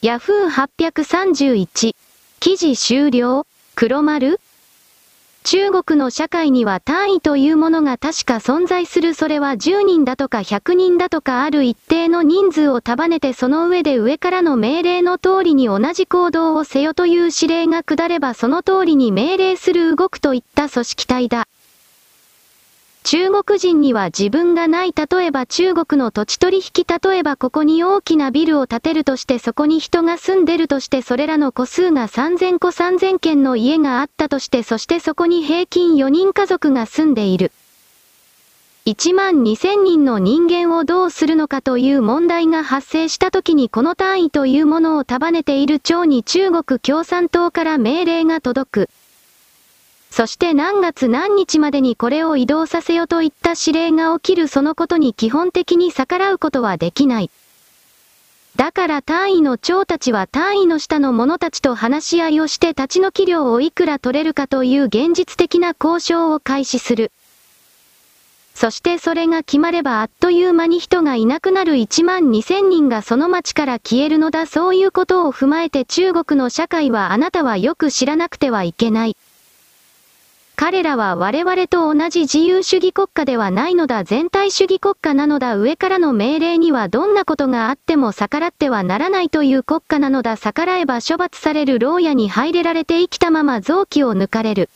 ヤフーはっぴゃくさんじゅういち。記事終了。黒丸。中国の社会には単位というものが確か存在する。それはじゅうにんだとかひゃくにんだとかある一定の人数を束ねて、その上で上からの命令の通りに同じ行動をせよという指令が下ればその通りに命令する、動くといった組織体だ。中国人には自分がない、例えば中国の土地取引、例えばここに大きなビルを建てるとして、そこに人が住んでるとして、それらの戸数がさんぜんこ、さんぜんけんの家があったとして、そしてそこに平均よにん家族が住んでいる。いちまんにせんにんの人間をどうするのかという問題が発生した時に、この単位というものを束ねている庁に中国共産党から命令が届く。そして何月何日までにこれを移動させよといった指令が起きる。そのことに基本的に逆らうことはできない。だから単位の長たちは単位の下の者たちと話し合いをして、立ち退き料をいくら取れるかという現実的な交渉を開始する。そしてそれが決まればあっという間に人がいなくなる。いちまんにせんにんがその町から消えるのだ。そういうことを踏まえて中国の社会はあなたはよく知らなくてはいけない。彼らは我々と同じ自由主義国家ではないのだ。全体主義国家なのだ。上からの命令にはどんなことがあっても逆らってはならないという国家なのだ。逆らえば処罰される。牢屋に入れられて生きたまま臓器を抜かれる。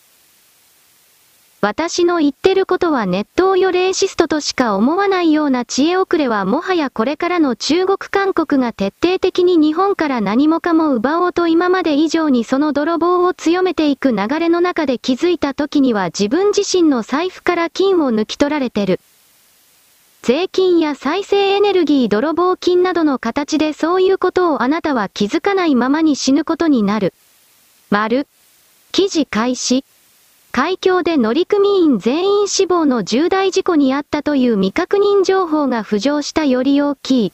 私の言ってることはネットをよレーシストとしか思わないような知恵遅れはもはやこれからの中国韓国が徹底的に日本から何もかも奪おうと今まで以上にその泥棒を強めていく流れの中で、気づいた時には自分自身の財布から金を抜き取られてる。税金や再生エネルギー泥棒金などの形で、そういうことをあなたは気づかないままに死ぬことになる。丸。記事開始。海峡で乗組員全員死亡の重大事故にあったという未確認情報が浮上した。より大きい。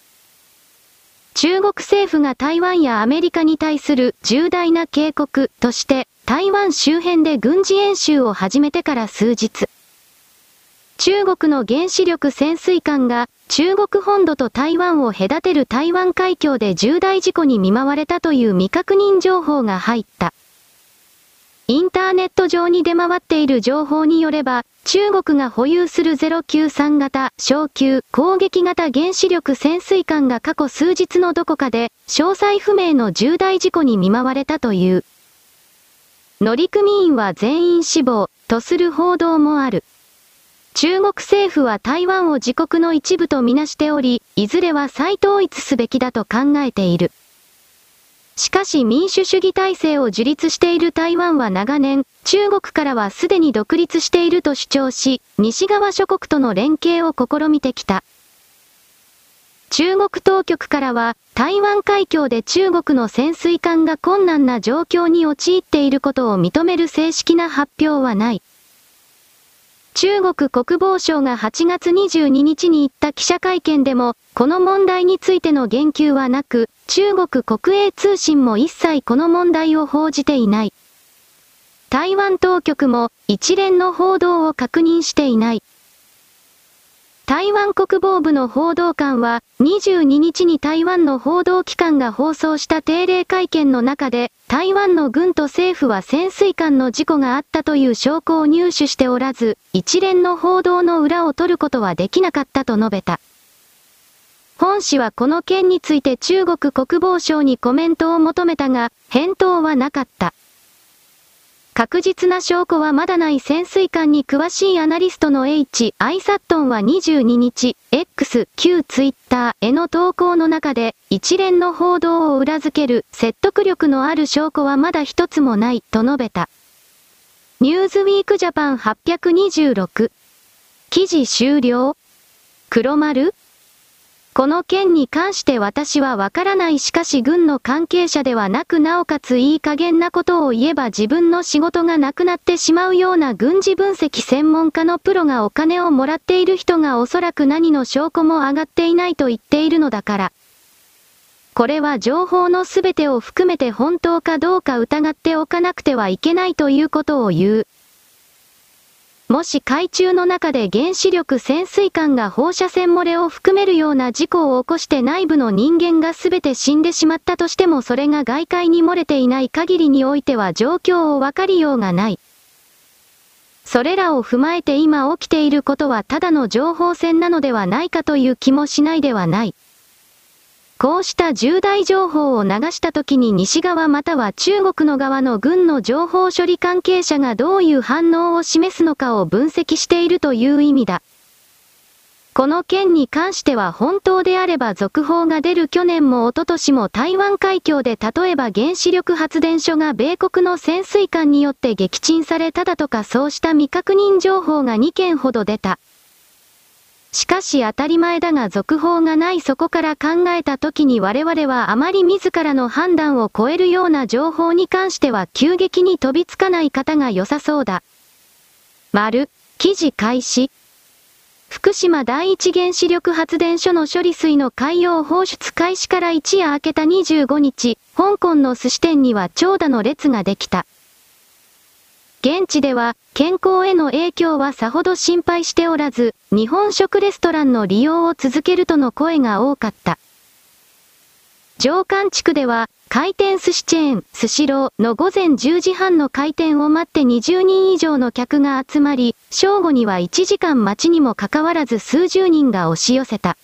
中国政府が台湾やアメリカに対する重大な警告として、台湾周辺で軍事演習を始めてから数日。中国の原子力潜水艦が中国本土と台湾を隔てる台湾海峡で重大事故に見舞われたという未確認情報が入った。インターネット上に出回っている情報によれば、中国が保有するゼロきゅうさん型小級攻撃型原子力潜水艦が過去数日のどこかで、詳細不明の重大事故に見舞われたという。乗組員は全員死亡、とする報道もある。中国政府は台湾を自国の一部とみなしており、いずれは再統一すべきだと考えている。しかし民主主義体制を樹立している台湾は長年、中国からはすでに独立していると主張し、西側諸国との連携を試みてきた。中国当局からは、台湾海峡で中国の潜水艦が困難な状況に陥っていることを認める正式な発表はない。中国国防省がはちがつにじゅうににちに行った記者会見でも、この問題についての言及はなく、中国国営通信も一切この問題を報じていない。台湾当局も一連の報道を確認していない。台湾国防部の報道官は、にじゅうににちに台湾の報道機関が放送した定例会見の中で、台湾の軍と政府は潜水艦の事故があったという証拠を入手しておらず、一連の報道の裏を取ることはできなかったと述べた。本氏はこの件について中国国防省にコメントを求めたが、返答はなかった。確実な証拠はまだない。潜水艦に詳しいアナリストの H. アイサットンはにじゅうににち、X 旧ツイッターへの投稿の中で、一連の報道を裏付ける説得力のある証拠はまだ一つもない、と述べた。ニューズウィークジャパンはっぴゃくにじゅうろく。記事終了。黒丸？この件に関して私はわからない。しかし軍の関係者ではなく、なおかついい加減なことを言えば自分の仕事がなくなってしまうような軍事分析専門家のプロがお金をもらっている人がおそらく何の証拠も上がっていないと言っているのだから。これは情報のすべてを含めて本当かどうか疑っておかなくてはいけないということを言う。もし海中の中で原子力潜水艦が放射線漏れを含めるような事故を起こして内部の人間が全て死んでしまったとしても、それが外界に漏れていない限りにおいては状況を分かりようがない。それらを踏まえて今起きていることはただの情報戦なのではないかという気もしないではない。こうした重大情報を流した時に西側または中国の側の軍の情報処理関係者がどういう反応を示すのかを分析しているという意味だ。この件に関しては本当であれば続報が出る。去年も一昨年も台湾海峡で例えば原子力発電所が米国の潜水艦によって撃沈されただとか、そうした未確認情報がにけんほど出た。しかし当たり前だが続報がない。そこから考えた時に我々はあまり自らの判断を超えるような情報に関しては急激に飛びつかない方が良さそうだ。丸、記事開始。福島第一原子力発電所の処理水の海洋放出開始から一夜明けたにじゅうごにち、香港の寿司店には長蛇の列ができた。現地では、健康への影響はさほど心配しておらず、日本食レストランの利用を続けるとの声が多かった。上環地区では、回転寿司チェーン、スシローの午前じゅうじはんの開店を待ってにじゅうにん以上の客が集まり、正午にはいちじかん待ちにもかかわらず数十人が押し寄せた。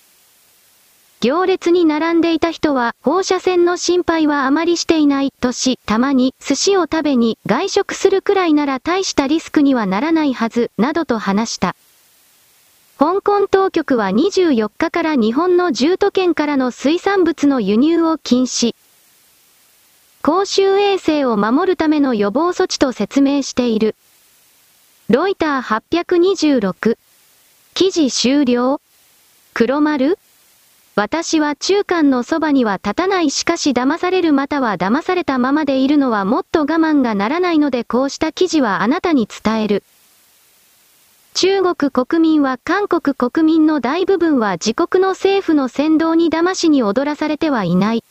行列に並んでいた人は放射線の心配はあまりしていないとし、たまに寿司を食べに外食するくらいなら大したリスクにはならないはず、などと話した。香港当局はにじゅうよっかから日本のじゅうとけんからの水産物の輸入を禁止。公衆衛生を守るための予防措置と説明している。ロイターはっぴゃくにじゅうろく。記事終了。黒丸。私は中間のそばには立たない。しかし騙されるまたは騙されたままでいるのはもっと我慢がならないので、こうした記事はあなたに伝える。中国国民は韓国国民の大部分は自国の政府の扇動に騙しに踊らされてはいない。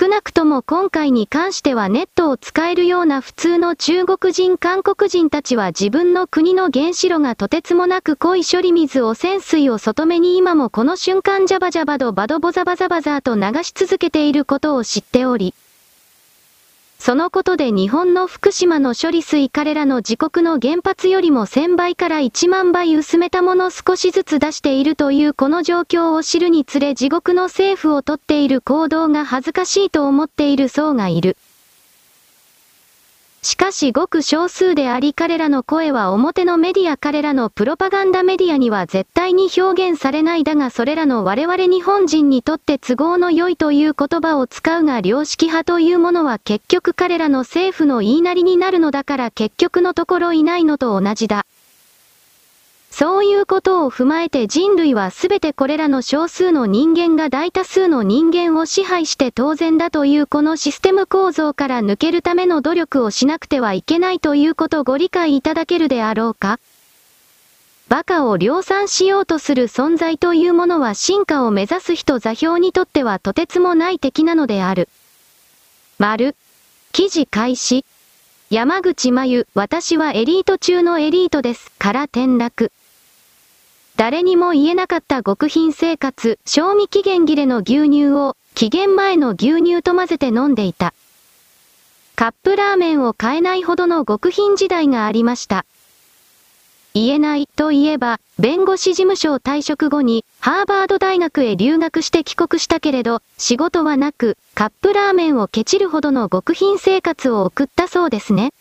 少なくとも今回に関してはネットを使えるような普通の中国人韓国人たちは自分の国の原子炉がとてつもなく濃い処理水汚染水を外目に今もこの瞬間ジャバジャバドバドボザバザバザーと流し続けていることを知っており、そのことで日本の福島の処理水彼らの自国の原発よりもせんばいからいちまんばい薄めたもの少しずつ出しているというこの状況を知るにつれ、自国の政府を取っている行動が恥ずかしいと思っている層がいる。しかしごく少数であり、彼らの声は表のメディア彼らのプロパガンダメディアには絶対に表現されない。だがそれらの我々日本人にとって都合の良いという言葉を使うが、良識派というものは結局彼らの政府の言いなりになるのだから、結局のところいないのと同じだ。そういうことを踏まえて人類は全てこれらの少数の人間が大多数の人間を支配して当然だというこのシステム構造から抜けるための努力をしなくてはいけないということをご理解いただけるであろうか。バカを量産しようとする存在というものは進化を目指す人座標にとってはとてつもない敵なのである。丸、記事開始。山口真由、私はエリート中のエリートですから転落。誰にも言えなかった極貧生活、賞味期限切れの牛乳を、期限前の牛乳と混ぜて飲んでいた。カップラーメンを買えないほどの極貧時代がありました。言えないといえば、弁護士事務所を退職後に、ハーバード大学へ留学して帰国したけれど、仕事はなく、カップラーメンをケチるほどの極貧生活を送ったそうですね。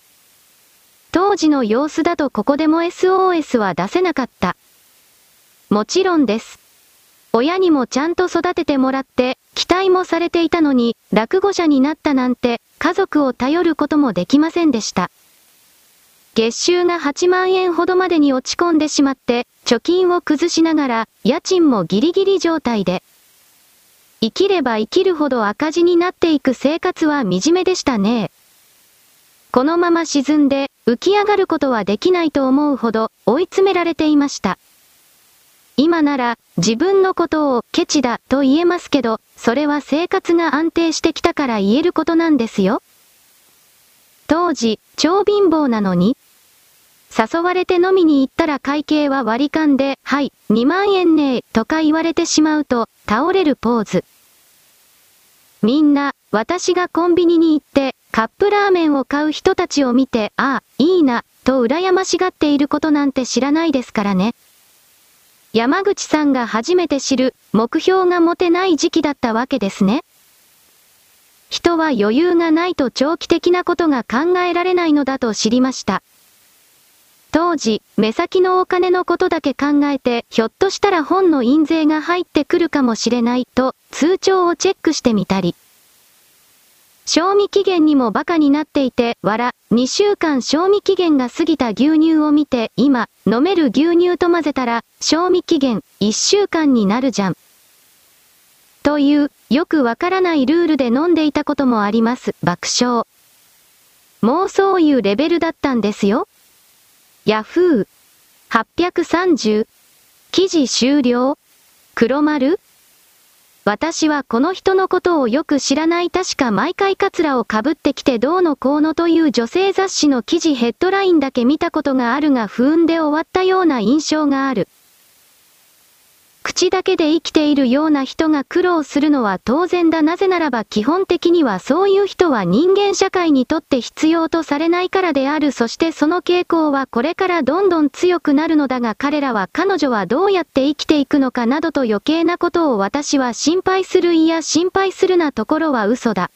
当時の様子だとここでも エスオーエス は出せなかった。もちろんです。親にもちゃんと育ててもらって、期待もされていたのに、落語者になったなんて、家族を頼ることもできませんでした。月収がはちまんえんほどまでに落ち込んでしまって、貯金を崩しながら、家賃もギリギリ状態で。生きれば生きるほど赤字になっていく生活は惨めでしたね。このまま沈んで、浮き上がることはできないと思うほど、追い詰められていました。今なら自分のことをケチだと言えますけど、それは生活が安定してきたから言えることなんですよ。当時、超貧乏なのに。誘われて飲みに行ったら会計は割り勘で、はい、にまんえんねえ、とか言われてしまうと、倒れるポーズ。みんな、私がコンビニに行って、カップラーメンを買う人たちを見て、ああ、いいな、と羨ましがっていることなんて知らないですからね。山口さんが初めて知る目標が持てない時期だったわけですね。人は余裕がないと長期的なことが考えられないのだと知りました。当時、目先のお金のことだけ考えて、ひょっとしたら本の印税が入ってくるかもしれないと、通帳をチェックしてみたり。賞味期限にもバカになっていて、わら、にしゅうかん賞味期限が過ぎた牛乳を見て、今、飲める牛乳と混ぜたら、賞味期限、いっしゅうかんになるじゃん。という、よくわからないルールで飲んでいたこともあります。爆笑。もうそういうレベルだったんですよ。ヤフー。はっぴゃくさんじゅう。記事終了。黒丸。私はこの人のことをよく知らない確か毎回カツラをかぶってきてどうのこうのという女性雑誌の記事ヘッドラインだけ見たことがあるが不運で終わったような印象がある。口だけで生きているような人が苦労するのは当然だ。なぜならば基本的にはそういう人は人間社会にとって必要とされないからである。そしてその傾向はこれからどんどん強くなるのだが、彼らは彼女はどうやって生きていくのかなどと余計なことを私は心配する。いや、心配するなところは嘘だ。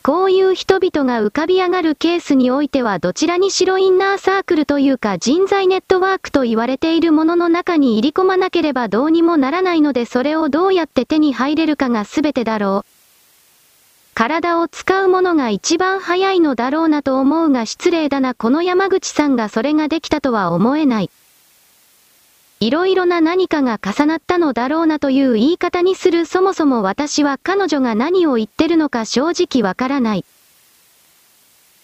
こういう人々が浮かび上がるケースにおいてはどちらにしろインナーサークルというか人材ネットワークと言われているものの中に入り込まなければどうにもならないので、それをどうやって手に入れるかが全てだろう。体を使うものが一番早いのだろうなと思うが、失礼だな。この山口さんがそれができたとは思えない。いろいろな何かが重なったのだろうなという言い方にする。そもそも私は彼女が何を言ってるのか正直わからない。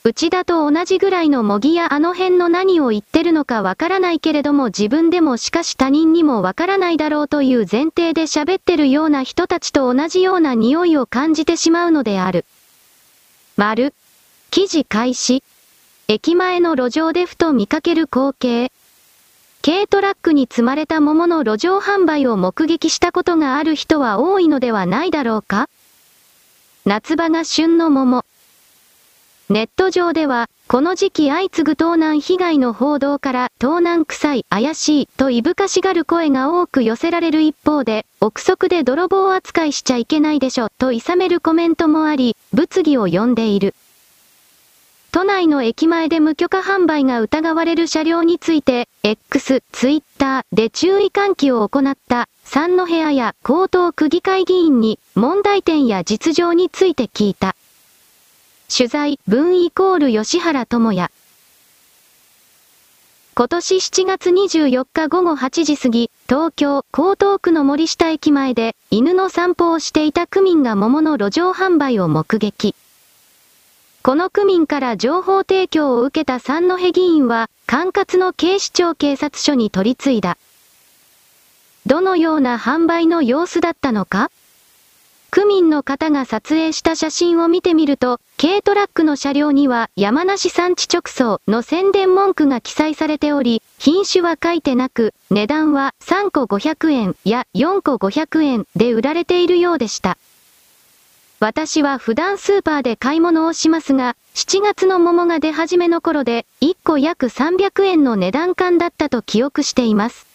内田と同じぐらいの模擬やあの辺の何を言ってるのかわからないけれども、自分でもしかし他人にもわからないだろうという前提で喋ってるような人たちと同じような匂いを感じてしまうのである。丸。記事開始。駅前の路上でふと見かける光景。軽トラックに積まれた桃の路上販売を目撃したことがある人は多いのではないだろうか。夏場が旬の桃。ネット上では、この時期相次ぐ盗難被害の報道から、盗難臭い、怪しい、といぶかしがる声が多く寄せられる一方で、憶測で泥棒扱いしちゃいけないでしょ、と諌めるコメントもあり、物議を呼んでいる。都内の駅前で無許可販売が疑われる車両について、X、Twitter で注意喚起を行った、三戸屋や江東区議会議員に、問題点や実情について聞いた。取材、文イコール吉原智也。今年しちがつにじゅうよっか午後はちじ過ぎ、東京、江東区の森下駅前で、犬の散歩をしていた区民が桃の路上販売を目撃。この区民から情報提供を受けた三戸議員は、管轄の警視庁警察署に取り次いだ。どのような販売の様子だったのか？区民の方が撮影した写真を見てみると、軽トラックの車両には山梨産地直送の宣伝文句が記載されており、品種は書いてなく、値段はさんこごひゃくえんやよんこごひゃくえんで売られているようでした。私は普段スーパーで買い物をしますが、しちがつの桃が出始めの頃で、いっこ約さんびゃくえんの値段感だったと記憶しています。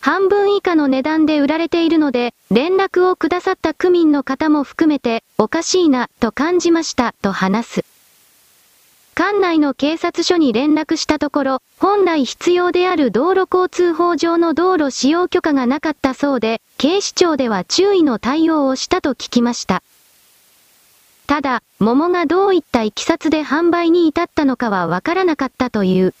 半分以下の値段で売られているので、連絡をくださった区民の方も含めて、おかしいな、と感じました、と話す。管内の警察署に連絡したところ、本来必要である道路交通法上の道路使用許可がなかったそうで、警視庁では注意の対応をしたと聞きました。ただ、桃がどういった経緯で販売に至ったのかはわからなかったという。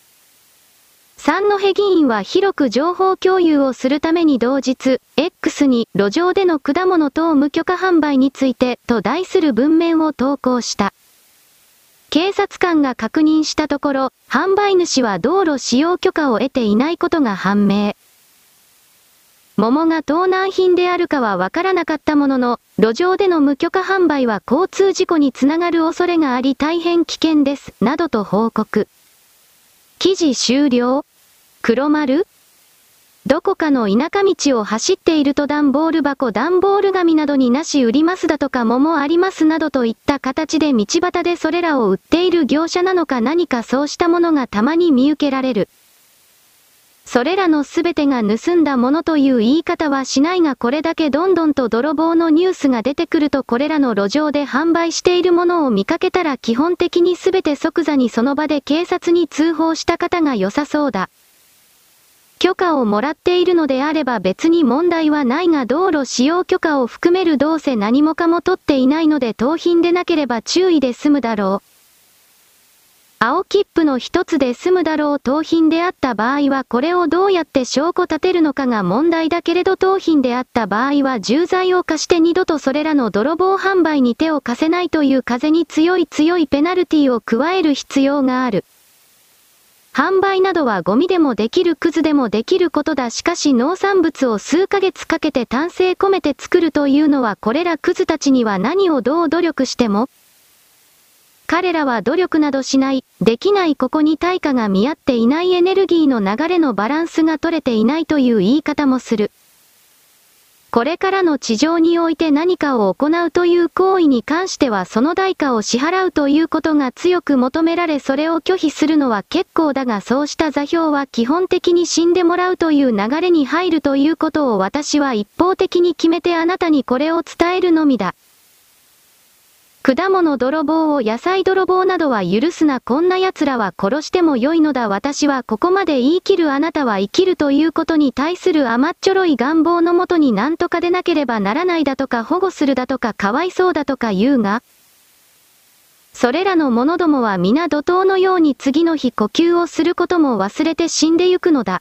三戸議員は広く情報共有をするために同日、X に路上での果物等無許可販売についてと題する文面を投稿した。警察官が確認したところ、販売主は道路使用許可を得ていないことが判明。桃が盗難品であるかはわからなかったものの、路上での無許可販売は交通事故につながる恐れがあり大変危険です、などと報告。記事終了。黒丸。どこかの田舎道を走っていると段ボール箱、段ボール紙などに梨売りますだとか桃ありますなどといった形で道端でそれらを売っている業者なのか何かそうしたものがたまに見受けられる。それらのすべてが盗んだものという言い方はしないが、これだけどんどんと泥棒のニュースが出てくると、これらの路上で販売しているものを見かけたら基本的にすべて即座にその場で警察に通報した方が良さそうだ。許可をもらっているのであれば別に問題はないが、道路使用許可を含めるどうせ何もかも取っていないので盗品でなければ注意で済むだろう。青切符の一つで済むだろう。盗品であった場合はこれをどうやって証拠立てるのかが問題だけれど、盗品であった場合は重罪を課して二度とそれらの泥棒販売に手を貸せないという風に強い強いペナルティを加える必要がある。販売などはゴミでもできる、クズでもできることだ。しかし農産物を数ヶ月かけて丹精込めて作るというのは、これらクズたちには何をどう努力しても彼らは努力などしない、できない。ここに対価が見合っていない、エネルギーの流れのバランスが取れていないという言い方もする。これからの地上において何かを行うという行為に関してはその代価を支払うということが強く求められ、それを拒否するのは結構だが、そうした座標は基本的に死んでもらうという流れに入るということを私は一方的に決めてあなたにこれを伝えるのみだ。果物泥棒を野菜泥棒などは許すな。こんな奴らは殺しても良いのだ。私はここまで言い切る。あなたは生きるということに対する甘っちょろい願望のもとに何とかでなければならないだとか保護するだとかかわいそうだとか言うが、それらの者どもは皆怒涛のように次の日呼吸をすることも忘れて死んでゆくのだ。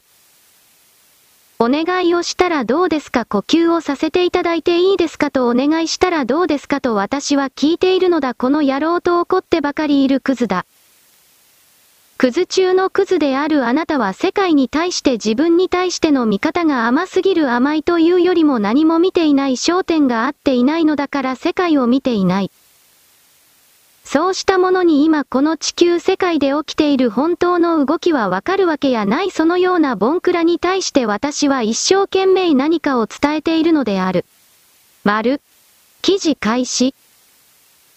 お願いをしたらどうですか、呼吸をさせていただいていいですかとお願いしたらどうですかと私は聞いているのだ。この野郎と怒ってばかりいるクズだ。クズ中のクズであるあなたは世界に対して自分に対しての見方が甘すぎる。甘いというよりも何も見ていない、焦点が合っていないのだから世界を見ていない。そうしたものに今この地球世界で起きている本当の動きはわかるわけやない。そのようなボンクラに対して私は一生懸命何かを伝えているのである。丸。記事開始。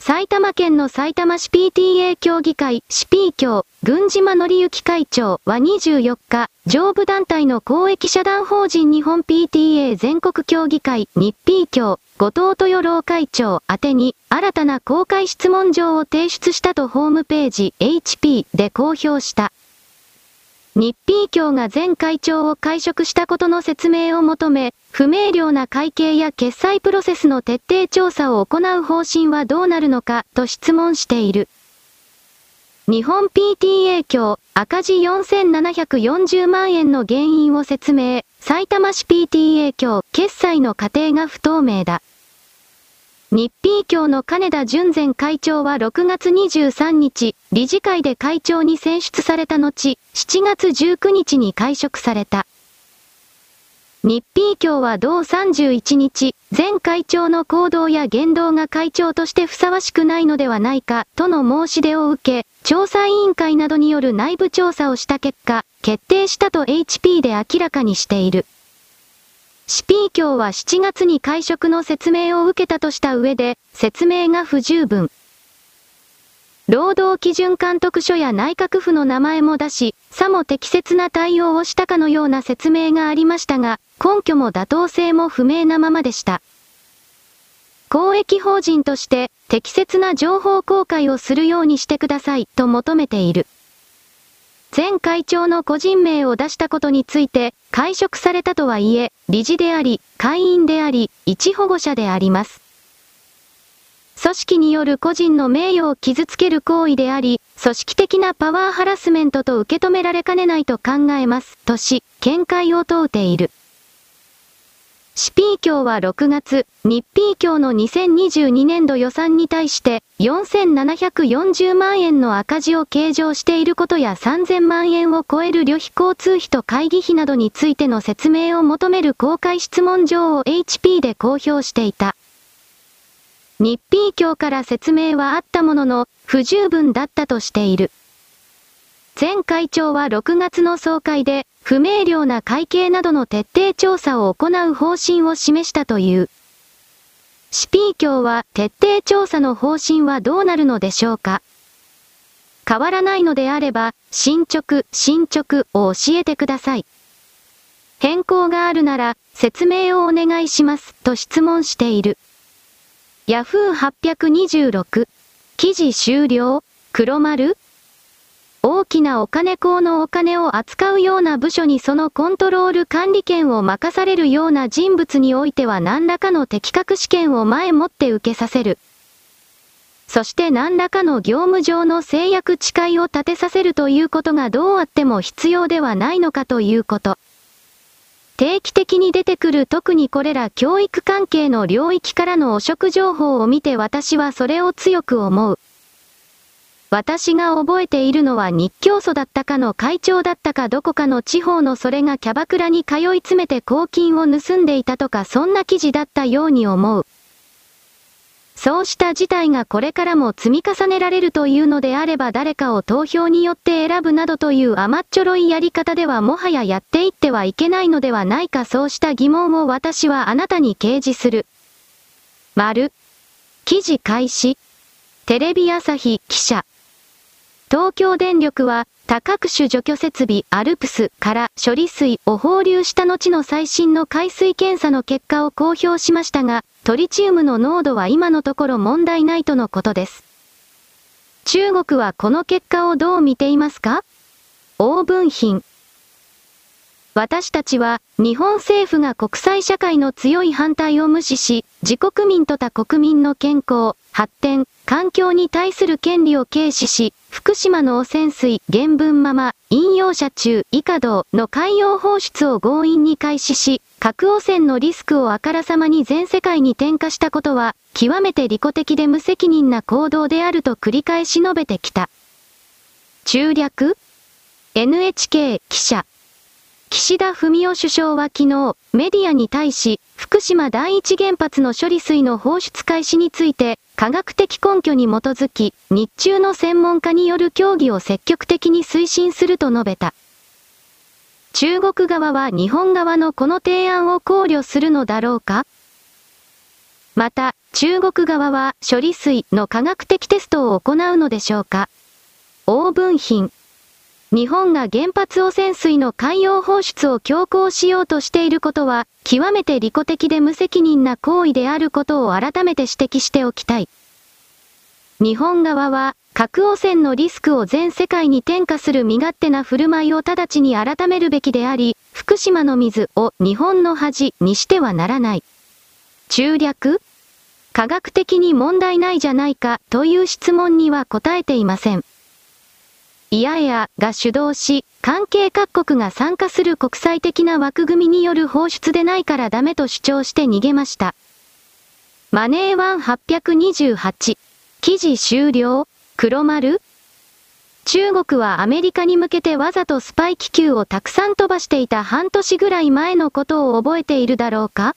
埼玉県の埼玉市 ピーティーエー 協議会、市 P 協、郡島則之会長はにじゅうよっか、上部団体の公益社団法人日本 ピーティーエー 全国協議会、日 P 協、後藤豊郎会長宛てに、新たな公開質問状を提出したとホームページ、エイチピー で公表した。日 P 協が前会長を解職したことの説明を求め、不明瞭な会計や決済プロセスの徹底調査を行う方針はどうなるのか、と質問している。日本 ピーティーエー 協、赤字よんせんななひゃくよんじゅうまんえんの原因を説明、埼玉市 ピーティーエー 協、決済の過程が不透明だ。日 P 協の金田淳前会長はろくがつにじゅうさんにち、理事会で会長に選出された後、しちがつじゅうくにちに解職された。日 P 協は同さんじゅういちにち、前会長の行動や言動が会長としてふさわしくないのではないか、との申し出を受け、調査委員会などによる内部調査をした結果、決定したと エイチピー で明らかにしている。市 P 協はしちがつに会食の説明を受けたとした上で、説明が不十分。労働基準監督署や内閣府の名前も出し、さも適切な対応をしたかのような説明がありましたが、根拠も妥当性も不明なままでした。公益法人として、適切な情報公開をするようにしてください、と求めている。前会長の個人名を出したことについて、解職されたとはいえ、理事であり、会員であり、一保護者であります。組織による個人の名誉を傷つける行為であり、組織的なパワーハラスメントと受け止められかねないと考えます、とし、見解を問うている。市 P 協はろくがつ、日 P 協のにせんにじゅうにねんど予算に対して、よんせんななひゃくよんじゅうまんえんの赤字を計上していることやさんぜんまんえんを超える旅費交通費と会議費などについての説明を求める公開質問状を エイチピー で公表していた。日 P 協から説明はあったものの、不十分だったとしている。前会長はろくがつの総会で、不明瞭な会計などの徹底調査を行う方針を示したという。市 P 協は、徹底調査の方針はどうなるのでしょうか。変わらないのであれば、進捗、進捗を教えてください。変更があるなら説明をお願いしますと質問している。ヤフーはっぴゃくにじゅうろく 記事終了、黒丸。大きなお金公のお金を扱うような部署にそのコントロール管理権を任されるような人物においては何らかの適格試験を前もって受けさせる。そして何らかの業務上の制約誓いを立てさせるということがどうあっても必要ではないのかということ。定期的に出てくる特にこれら教育関係の領域からの汚職情報を見て私はそれを強く思う。私が覚えているのは日教組だったかの会長だったかどこかの地方のそれがキャバクラに通い詰めて公金を盗んでいたとかそんな記事だったように思う。そうした事態がこれからも積み重ねられるというのであれば誰かを投票によって選ぶなどという甘っちょろいやり方ではもはややっていってはいけないのではないか、そうした疑問を私はあなたに掲示する。丸。記事開始。テレビ朝日記者。東京電力は、多各種除去設備アルプスから処理水を放流した後の最新の海水検査の結果を公表しましたが、トリチウムの濃度は今のところ問題ないとのことです。中国はこの結果をどう見ていますか？王文賓。私たちは、日本政府が国際社会の強い反対を無視し、自国民と他国民の健康、発展、環境に対する権利を軽視し、福島の汚染水、原文まま、飲用者中、以下同の海洋放出を強引に開始し、核汚染のリスクをあからさまに全世界に転嫁したことは、極めて利己的で無責任な行動であると繰り返し述べてきた。中略 エヌエイチケー 記者。岸田文雄首相は昨日、メディアに対し、福島第一原発の処理水の放出開始について、科学的根拠に基づき、日中の専門家による協議を積極的に推進すると述べた。中国側は日本側のこの提案を考慮するのだろうか？また、中国側は処理水の科学的テストを行うのでしょうか？王文賓。日本が原発汚染水の海洋放出を強行しようとしていることは、極めて利己的で無責任な行為であることを改めて指摘しておきたい。日本側は、核汚染のリスクを全世界に転嫁する身勝手な振る舞いを直ちに改めるべきであり、福島の水を日本の恥にしてはならない。中略？科学的に問題ないじゃないかという質問には答えていません。いやいやが主導し、関係各国が参加する国際的な枠組みによる放出でないからダメと主張して逃げました。マネーワンはっぴゃくにじゅうはち。記事終了、黒丸。中国はアメリカに向けてわざとスパイ気球をたくさん飛ばしていた半年ぐらい前のことを覚えているだろうか？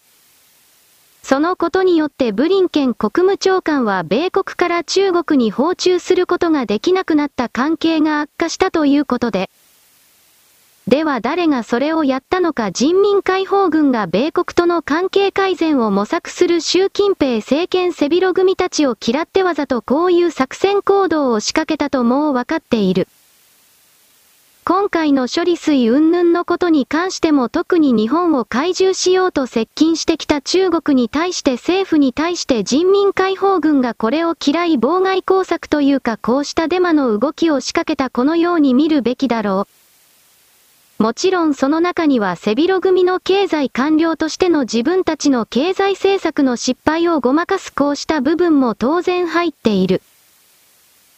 そのことによってブリンケン国務長官は米国から中国に訪中することができなくなった関係が悪化したということで。では誰がそれをやったのか、人民解放軍が米国との関係改善を模索する習近平政権背広組たちを嫌ってわざとこういう作戦行動を仕掛けたともうわかっている。今回の処理水云々のことに関しても特に日本を懐柔しようと接近してきた中国に対して、政府に対して人民解放軍がこれを嫌い妨害工作というか、こうしたデマの動きを仕掛けたこのように見るべきだろう。もちろんその中には背広組の経済官僚としての自分たちの経済政策の失敗をごまかすこうした部分も当然入っている。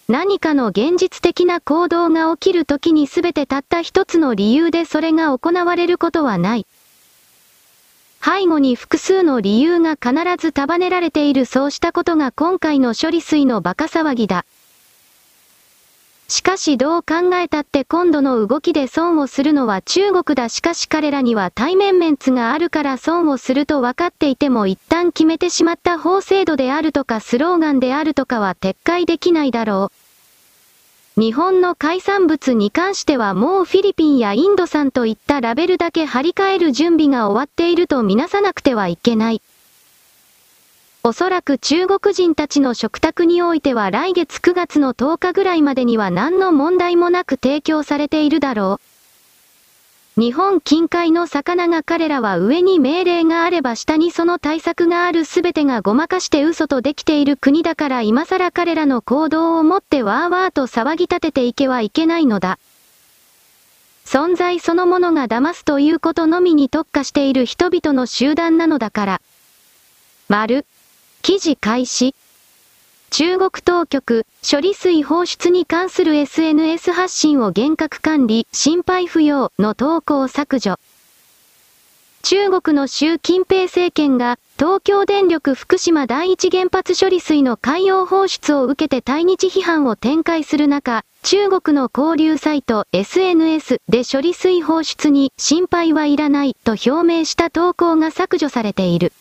何かの現実的な行動が起きるときに全てたった一つの理由でそれが行われることはない。背後に複数の理由が必ず束ねられている、そうしたことが今回の処理水のバカ騒ぎだ。しかしどう考えたって今度の動きで損をするのは中国だ。しかし彼らには対面メンツがあるから損をすると分かっていても一旦決めてしまった法制度であるとかスローガンであるとかは撤回できないだろう。日本の海産物に関してはもうフィリピンやインド産といったラベルだけ貼り替える準備が終わっているとみなさなくてはいけない。おそらく中国人たちの食卓においては来月くがつのとおかぐらいまでには何の問題もなく提供されているだろう。日本近海の魚が彼らは上に命令があれば下にその対策がある全てがごまかして嘘とできている国だから今更彼らの行動をもってわーわーと騒ぎ立てていけはいけないのだ。存在そのものが騙すということのみに特化している人々の集団なのだから。丸。記事開始。中国当局、処理水放出に関する エスエヌエス 発信を厳格管理、心配不要の投稿削除。中国の習近平政権が、東京電力福島第一原発処理水の海洋放出を受けて対日批判を展開する中、中国の交流サイト エスエヌエス で処理水放出に心配はいらないと表明した投稿が削除されている。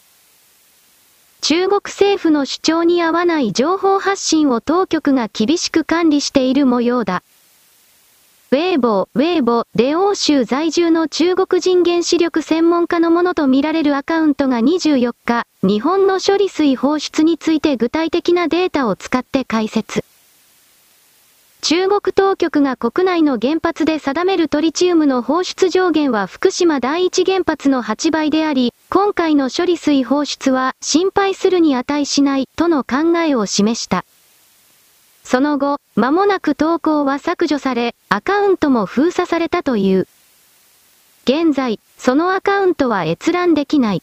中国政府の主張に合わない情報発信を当局が厳しく管理している模様だ。ウェイボー、ウェイボーで欧州在住の中国人原子力専門家のものとみられるアカウントがにじゅうよっか、日本の処理水放出について具体的なデータを使って解説。中国当局が国内の原発で定めるトリチウムの放出上限は福島第一原発のはちばいであり、今回の処理水放出は心配するに値しないとの考えを示した。その後、間もなく投稿は削除され、アカウントも封鎖されたという。現在、そのアカウントは閲覧できない。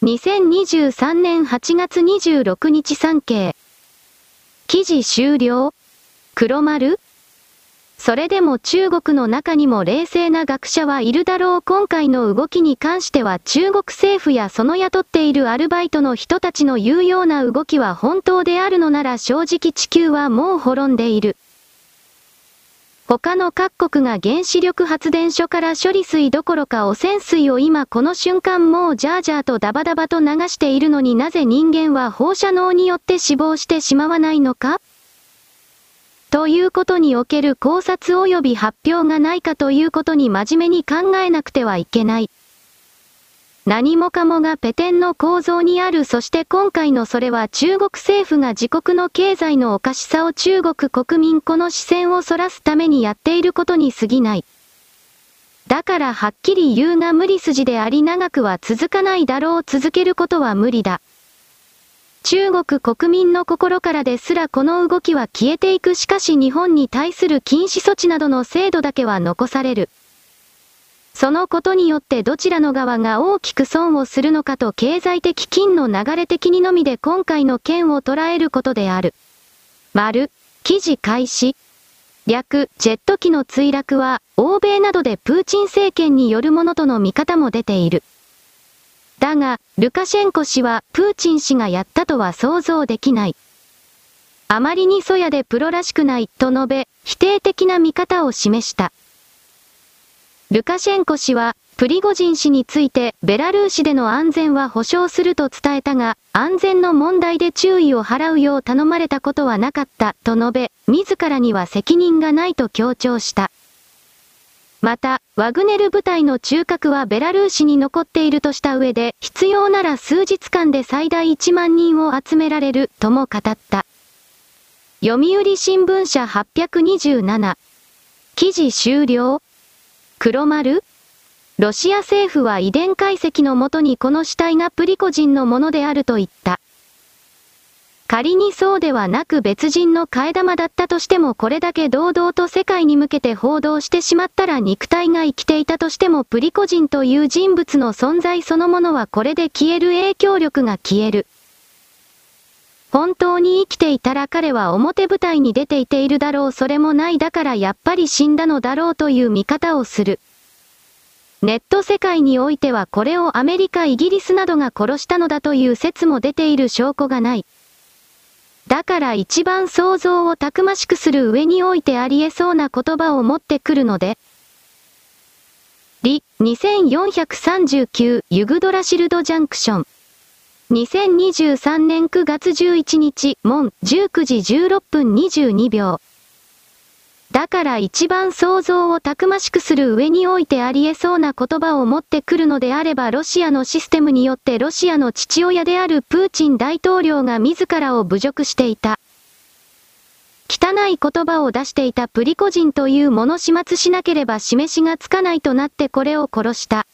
にせんにじゅうさんねんはちがつにじゅうろくにち産経。記事終了。黒丸？それでも中国の中にも冷静な学者はいるだろう。今回の動きに関しては中国政府やその雇っているアルバイトの人たちの言うような動きは本当であるのなら正直地球はもう滅んでいる。他の各国が原子力発電所から処理水どころか汚染水を今この瞬間もうジャージャーとダバダバと流しているのになぜ人間は放射能によって死亡してしまわないのか？ということにおける考察及び発表がないかということに真面目に考えなくてはいけない。何もかもがペテンの構造にある。そして今回のそれは中国政府が自国の経済のおかしさを中国国民この視線をそらすためにやっていることに過ぎない。だからはっきり言うが無理筋であり長くは続かないだろう。続けることは無理だ。中国国民の心からですらこの動きは消えていく。しかし日本に対する禁止措置などの制度だけは残される。そのことによってどちらの側が大きく損をするのかと経済的金の流れ的にのみで今回の件を捉えることである。丸、記事開始。略、ジェット機の墜落は欧米などでプーチン政権によるものとの見方も出ている。だが、ルカシェンコ氏は、プーチン氏がやったとは想像できない。あまりにそやでプロらしくない、と述べ、否定的な見方を示した。ルカシェンコ氏は、プリゴジン氏について、ベラルーシでの安全は保証すると伝えたが、安全の問題で注意を払うよう頼まれたことはなかった、と述べ、自らには責任がないと強調した。また、ワグネル部隊の中核はベラルーシに残っているとした上で、必要なら数日間で最大いちまんにんを集められる、とも語った。読売新聞社はっぴゃくにじゅうなな。記事終了。黒丸？ロシア政府は遺伝解析のもとにこの死体がプリゴジンのものであると言った。仮にそうではなく別人の替え玉だったとしてもこれだけ堂々と世界に向けて報道してしまったら肉体が生きていたとしてもプリゴジンという人物の存在そのものはこれで消える。影響力が消える。本当に生きていたら彼は表舞台に出ていているだろう。それもない。だからやっぱり死んだのだろうという見方をする。ネット世界においてはこれをアメリカイギリスなどが殺したのだという説も出ている。証拠がない。だから一番想像をたくましくする上においてありえそうな言葉を持ってくるので。リ、にせんよんひゃくさんじゅうきゅう、ユグドラシルドジャンクション。にせんにじゅうさんねんくがつじゅういちにち、門、じゅうくじじゅうろっぷんにじゅうにびょう。だから一番想像をたくましくする上においてありえそうな言葉を持ってくるのであればロシアのシステムによってロシアの父親であるプーチン大統領が自らを侮辱していた。汚い言葉を出していたプリゴジンというもの始末しなければ示しがつかないとなってこれを殺した。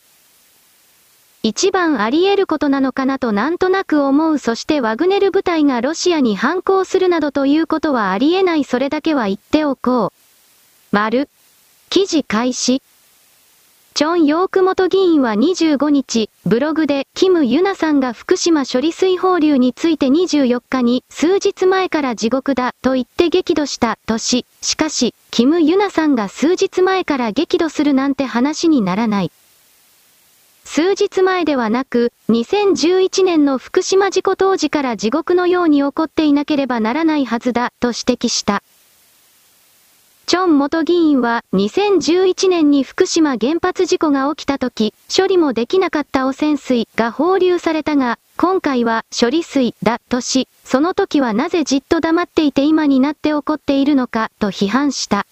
一番あり得ることなのかなとなんとなく思う。そしてワグネル部隊がロシアに反抗するなどということはありえない。それだけは言っておこう。丸。記事開始。チョン・ヨーク元議員はにじゅうごにち、ブログで、キム・ユナさんが福島処理水放流についてにじゅうよっかに、数日前から地獄だ、と言って激怒した、とし、しかし、キム・ユナさんが数日前から激怒するなんて話にならない。数日前ではなく、にせんじゅういちねんの福島事故当時から地獄のように起こっていなければならないはずだ、と指摘した。チョン元議員はにせんじゅういちねんに福島原発事故が起きた時、処理もできなかった汚染水が放流されたが、今回は処理水だとし、その時はなぜじっと黙っていて今になって怒っているのかと批判した。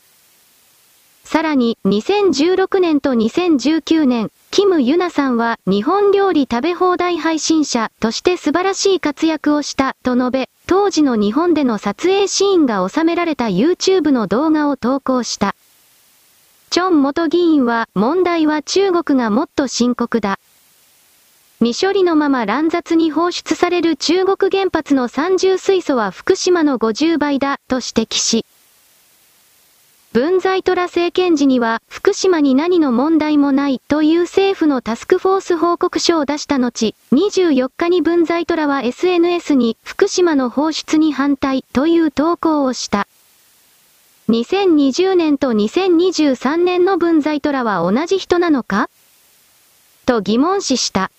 さらににせんじゅうろくねんとにせんじゅうきゅうねん、キム・ユナさんは日本料理食べ放題配信者として素晴らしい活躍をしたと述べ、当時の日本での撮影シーンが収められた YouTube の動画を投稿した。チョン元議員は問題は中国がもっと深刻だ。未処理のまま乱雑に放出される中国原発の三重水素は福島のごじゅうばいだと指摘し、文在寅政権時には福島に何の問題もないという政府のタスクフォース報告書を出した後、にじゅうよっかに文在寅は エスエヌエス に福島の放出に反対という投稿をした。にせんにじゅうねんとにせんにじゅうさんねんの文在寅は同じ人なのか?と疑問視した。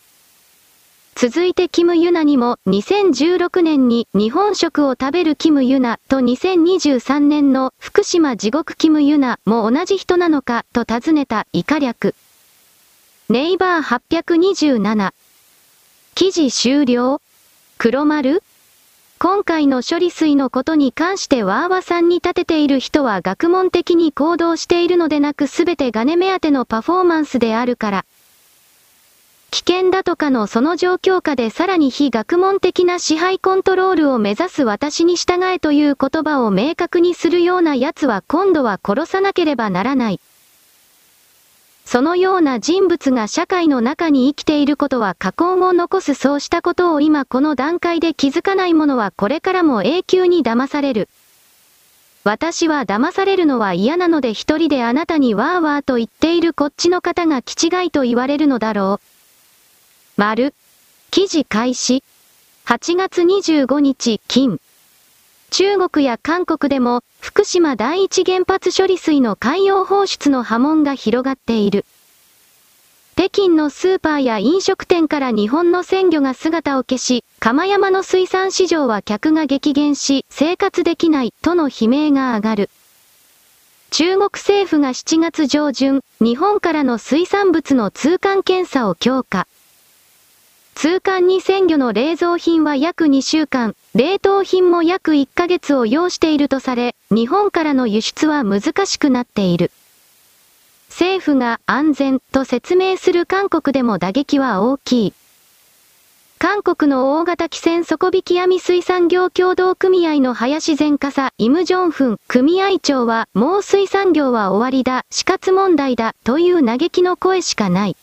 続いてキム・ユナにもにせんじゅうろくねんに日本食を食べるキム・ユナとにせんにじゅうさんねんの福島地獄キム・ユナも同じ人なのかと尋ねた。以下略。ネイバーはっぴゃくにじゅうなな。記事終了。黒丸。今回の処理水のことに関してワーワさんに立てている人は学問的に行動しているのでなく全て金目当てのパフォーマンスであるから。危険だとかのその状況下でさらに非学問的な支配コントロールを目指す私に従えという言葉を明確にするような奴は今度は殺さなければならない。そのような人物が社会の中に生きていることは禍根を残す。そうしたことを今この段階で気づかない者はこれからも永久に騙される。私は騙されるのは嫌なので一人であなたにワーワーと言っているこっちの方が気違いと言われるのだろう。丸。記事開始。はちがつにじゅうごにち金。中国や韓国でも福島第一原発処理水の海洋放出の波紋が広がっている。北京のスーパーや飲食店から日本の鮮魚が姿を消し、釜山の水産市場は客が激減し生活できないとの悲鳴が上がる。中国政府がしちがつじょうじゅん、日本からの水産物の通関検査を強化。通関に鮮魚の冷蔵品は約にしゅうかん、冷凍品も約いっかげつを要しているとされ、日本からの輸出は難しくなっている。政府が安全と説明する韓国でも打撃は大きい。韓国の大型汽船底引き網水産業協同組合の林前笠イムジョンフン組合長は、もう水産業は終わりだ、死活問題だ、という嘆きの声しかない。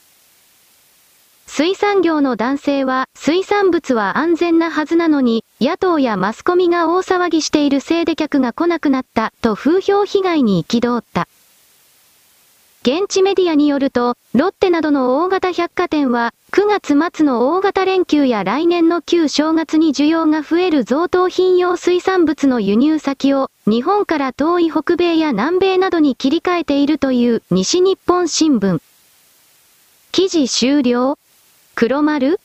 水産業の男性は、水産物は安全なはずなのに、野党やマスコミが大騒ぎしているせいで客が来なくなった、と風評被害に憤った。現地メディアによると、ロッテなどの大型百貨店は、くがつまつの大型連休や来年の旧正月に需要が増える贈答品用水産物の輸入先を、日本から遠い北米や南米などに切り替えているという、西日本新聞。記事終了。黒丸。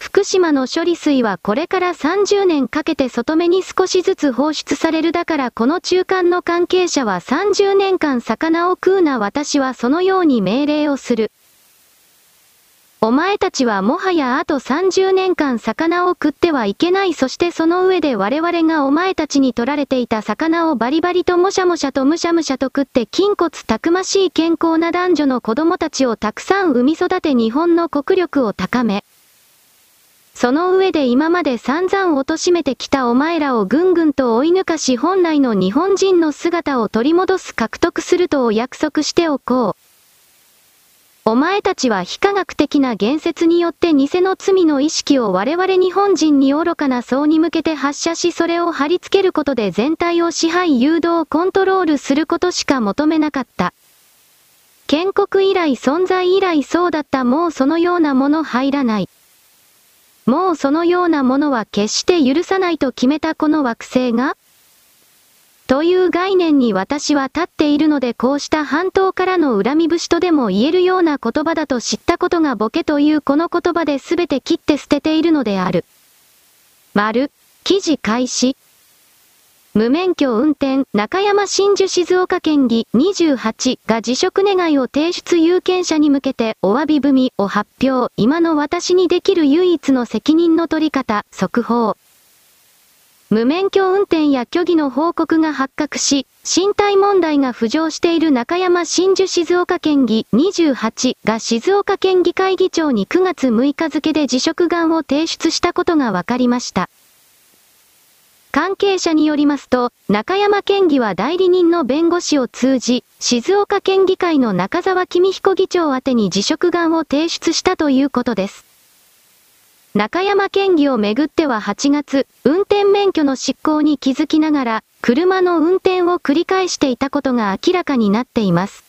福島の処理水はこれからさんじゅうねんかけて外目に少しずつ放出される。だからこの中間の関係者はさんじゅうねんかん魚を食うな。私はそのように命令をする。お前たちはもはやあとさんじゅうねんかん魚を食ってはいけない。そしてその上で我々がお前たちに取られていた魚をバリバリともしゃもしゃとむしゃむしゃと食って筋骨たくましい健康な男女の子供たちをたくさん産み育て日本の国力を高め。その上で今まで散々貶めてきたお前らをぐんぐんと追い抜かし本来の日本人の姿を取り戻す獲得するとお約束しておこう。お前たちは非科学的な言説によって偽の罪の意識を我々日本人に愚かな層に向けて発射し、それを貼り付けることで全体を支配誘導コントロールすることしか求めなかった。建国以来存在以来そうだった。もうそのようなもの入らない。もうそのようなものは決して許さないと決めたこの惑星がという概念に私は立っているので、こうした半島からの恨み節とでも言えるような言葉だと知ったことがボケというこの言葉で全て切って捨てているのである。丸、記事開始。無免許運転、中山真珠静岡県議にじゅうはちが辞職願を提出。有権者に向けてお詫び文を発表。今の私にできる唯一の責任の取り方、速報。無免許運転や虚偽の報告が発覚し、身体問題が浮上している中山真珠静岡県議にじゅうはちが静岡県議会議長にくがつむいか付で辞職願を提出したことが分かりました。関係者によりますと、中山県議は代理人の弁護士を通じ、静岡県議会の中沢公彦議長宛てに辞職願を提出したということです。中山県議をめぐってははちがつ、運転免許の失効に気づきながら、車の運転を繰り返していたことが明らかになっています。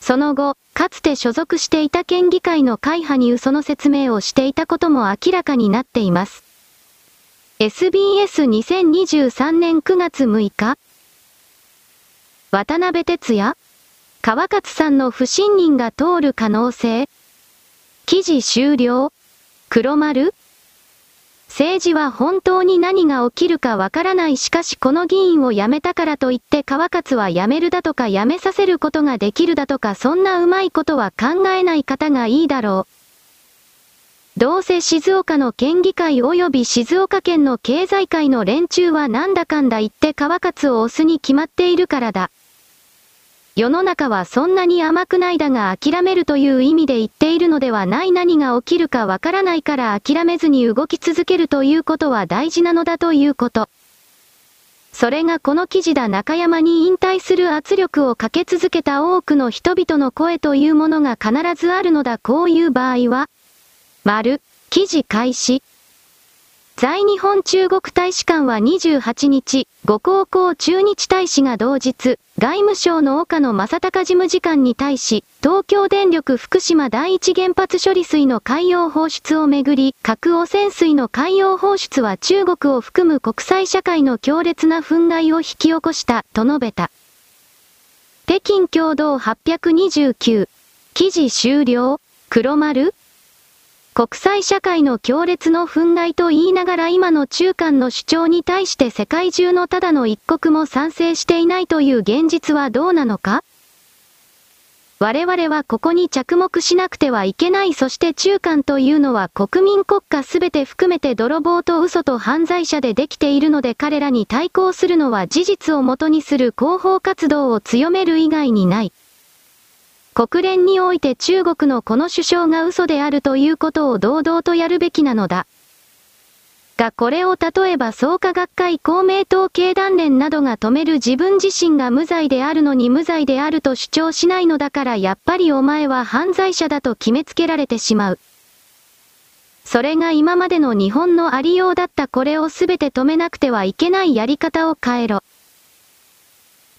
その後、かつて所属していた県議会の会派に嘘の説明をしていたことも明らかになっています。エスビーエスにせんにじゅうさんねんくがつむいか、渡辺哲也、川勝さんの不信任が通る可能性。記事終了。黒丸？政治は本当に何が起きるかわからない。しかしこの議員を辞めたからといって川勝は辞めるだとか辞めさせることができるだとか、そんなうまいことは考えない方がいいだろう。どうせ静岡の県議会及び静岡県の経済界の連中はなんだかんだ言って川勝を推すに決まっているからだ。世の中はそんなに甘くない。だが諦めるという意味で言っているのではない。何が起きるかわからないから諦めずに動き続けるということは大事なのだということ。それがこの記事だ。中山に引退する圧力をかけ続けた多くの人々の声というものが必ずあるのだ。こういう場合は。丸、記事開始。在日本中国大使館はにじゅうはちにち、呉江浩駐日大使が同日、外務省の岡野正隆事務次官に対し、東京電力福島第一原発処理水の海洋放出をめぐり、核汚染水の海洋放出は中国を含む国際社会の強烈な憤慨を引き起こした、と述べた。北京共同はちにきゅう。記事終了。黒丸。国際社会の強烈の憤慨と言いながら今の中間の主張に対して世界中のただの一国も賛成していないという現実はどうなのか？我々はここに着目しなくてはいけない。そして中間というのは国民国家すべて含めて泥棒と嘘と犯罪者でできているので、彼らに対抗するのは事実をもとにする広報活動を強める以外にない。国連において中国のこの首相が嘘であるということを堂々とやるべきなのだ。がこれを例えば創価学会、公明党、経団連などが止める。自分自身が無罪であるのに無罪であると主張しないのだから、やっぱりお前は犯罪者だと決めつけられてしまう。それが今までの日本のありようだった。これを全て止めなくてはいけない。やり方を変えろ。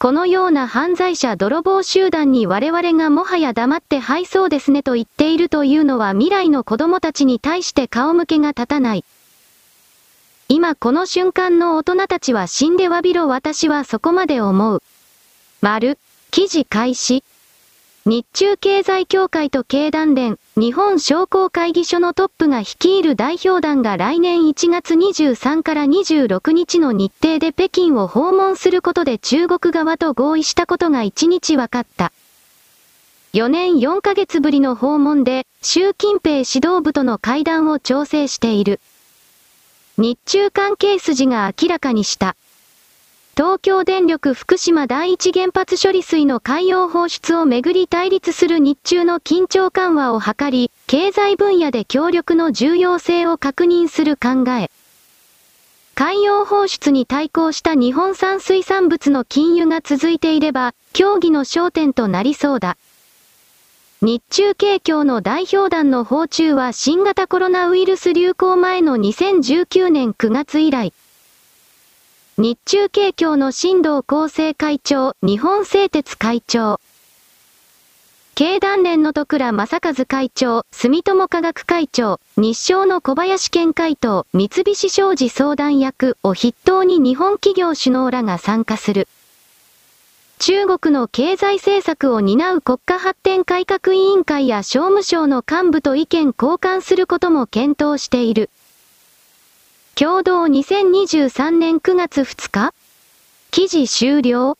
このような犯罪者泥棒集団に我々がもはや黙ってはいそうですねと言っているというのは未来の子供たちに対して顔向けが立たない。今この瞬間の大人たちは死んで詫びろ。私はそこまで思う。丸、記事開始。日中経済協会と経団連、日本商工会議所のトップが率いる代表団が来年いちがつにじゅうさんからにじゅうろくにちの日程で北京を訪問することで中国側と合意したことがいちにち分かった。よねんよんかげつぶりの訪問で、習近平指導部との会談を調整している。日中関係筋が明らかにした。東京電力福島第一原発処理水の海洋放出をめぐり対立する日中の緊張緩和を図り、経済分野で協力の重要性を確認する考え。海洋放出に対抗した日本産水産物の禁輸が続いていれば、協議の焦点となりそうだ。日中経協の代表団の訪中は新型コロナウイルス流行前のにせんじゅうきゅうねんくがつ以来。日中経協の新藤厚生会長、日本製鉄会長。経団連の徳良正和会長、住友化学会長、日商の小林健会頭、三菱商事相談役を筆頭に日本企業首脳らが参加する。中国の経済政策を担う国家発展改革委員会や商務省の幹部と意見交換することも検討している。共同にせんにじゅうさんねんくがつふつか記事終了。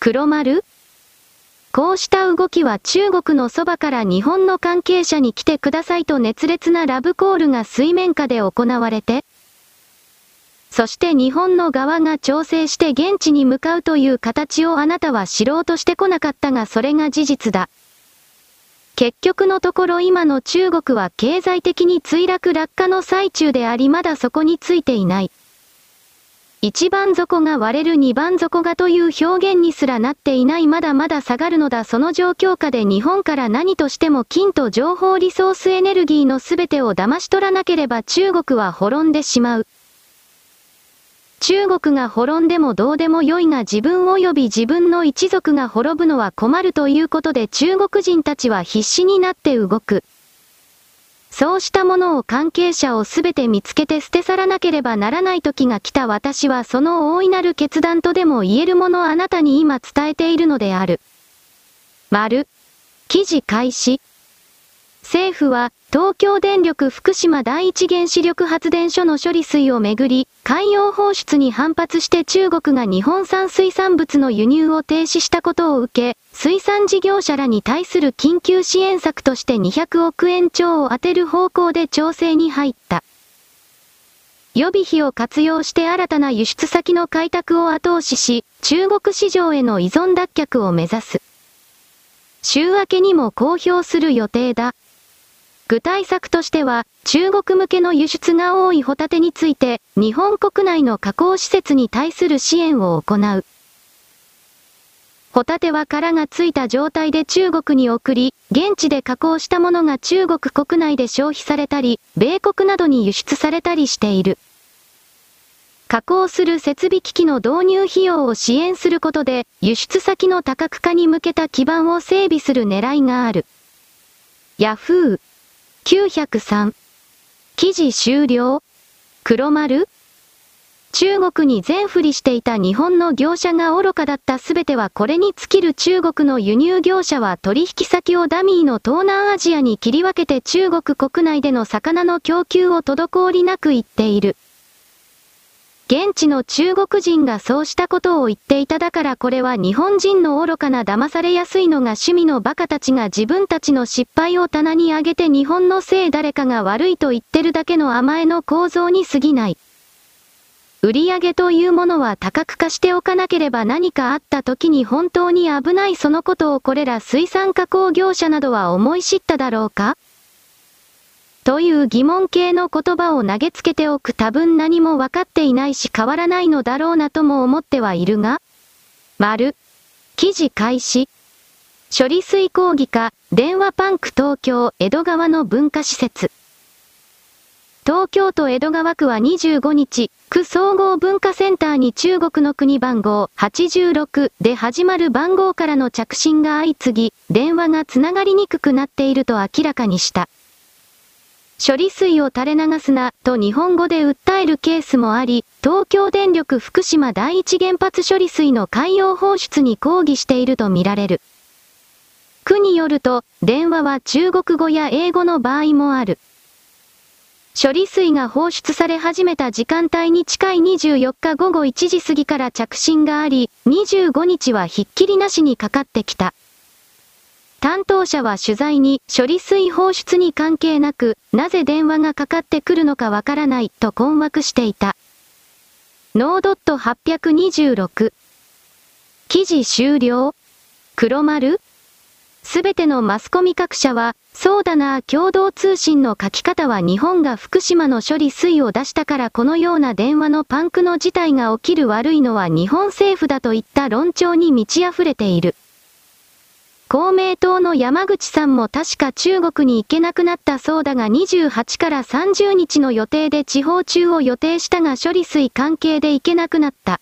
黒丸。こうした動きは中国のそばから日本の関係者に来てくださいと熱烈なラブコールが水面下で行われて、そして日本の側が調整して現地に向かうという形をあなたは知ろうとしてこなかったがそれが事実だ。結局のところ今の中国は経済的に墜落落下の最中でありまだそこについていない。一番底が割れる二番底がという表現にすらなっていないまだまだ下がるのだその状況下で日本から何としても金と情報リソースエネルギーの全てを騙し取らなければ中国は滅んでしまう。中国が滅んでもどうでもよいが自分及び自分の一族が滅ぶのは困るということで中国人たちは必死になって動く。そうしたものを関係者をすべて見つけて捨て去らなければならない時が来た私はその大いなる決断とでも言えるものをあなたに今伝えているのである。丸。記事開始。政府は、東京電力福島第一原子力発電所の処理水をめぐり、海洋放出に反発して中国が日本産水産物の輸入を停止したことを受け、水産事業者らに対する緊急支援策としてにひゃくおくえん超を充てる方向で調整に入った。予備費を活用して新たな輸出先の開拓を後押しし、中国市場への依存脱却を目指す。週明けにも公表する予定だ。具体策としては、中国向けの輸出が多いホタテについて、日本国内の加工施設に対する支援を行う。ホタテは殻がついた状態で中国に送り、現地で加工したものが中国国内で消費されたり、米国などに輸出されたりしている。加工する設備機器の導入費用を支援することで、輸出先の多角化に向けた基盤を整備する狙いがある。ヤフー。きゅうひゃくさん記事終了。黒丸。中国に全振りしていた日本の業者が愚かだった全てはこれに尽きる。中国の輸入業者は取引先をダミーの東南アジアに切り分けて中国国内での魚の供給を滞りなく言っている。現地の中国人がそうしたことを言っていた。だからこれは日本人の愚かな騙されやすいのが趣味のバカたちが自分たちの失敗を棚に上げて日本のせい誰かが悪いと言ってるだけの甘えの構造に過ぎない。売り上げというものは多角化しておかなければ何かあった時に本当に危ない。そのことをこれら水産加工業者などは思い知っただろうかという疑問系の言葉を投げつけておく。多分何も分かっていないし変わらないのだろうなとも思ってはいるが。丸。記事開始。処理水抗議か、電話パンク東京、江戸川の文化施設。東京都江戸川区はにじゅうごにち、区総合文化センターに中国の国番号はちじゅうろくで始まる番号からの着信が相次ぎ、電話がつながりにくくなっていると明らかにした。処理水を垂れ流すな、と日本語で訴えるケースもあり、東京電力福島第一原発処理水の海洋放出に抗議しているとみられる。区によると、電話は中国語や英語の場合もある。処理水が放出され始めた時間帯に近いにじゅうよっかごごいちじ過ぎから着信があり、にじゅうごにちはひっきりなしにかかってきた。担当者は取材に、処理水放出に関係なく、なぜ電話がかかってくるのかわからない、と困惑していた。ノー はちにーろく 記事終了。黒丸。すべてのマスコミ各社は、そうだな、共同通信の書き方は日本が福島の処理水を出したからこのような電話のパンクの事態が起きる、悪いのは日本政府だといった論調に満ち溢れている。公明党の山口さんも確か中国に行けなくなったそうだが、にじゅうはちからさんじゅうにちの予定で地方中を予定したが処理水関係で行けなくなった。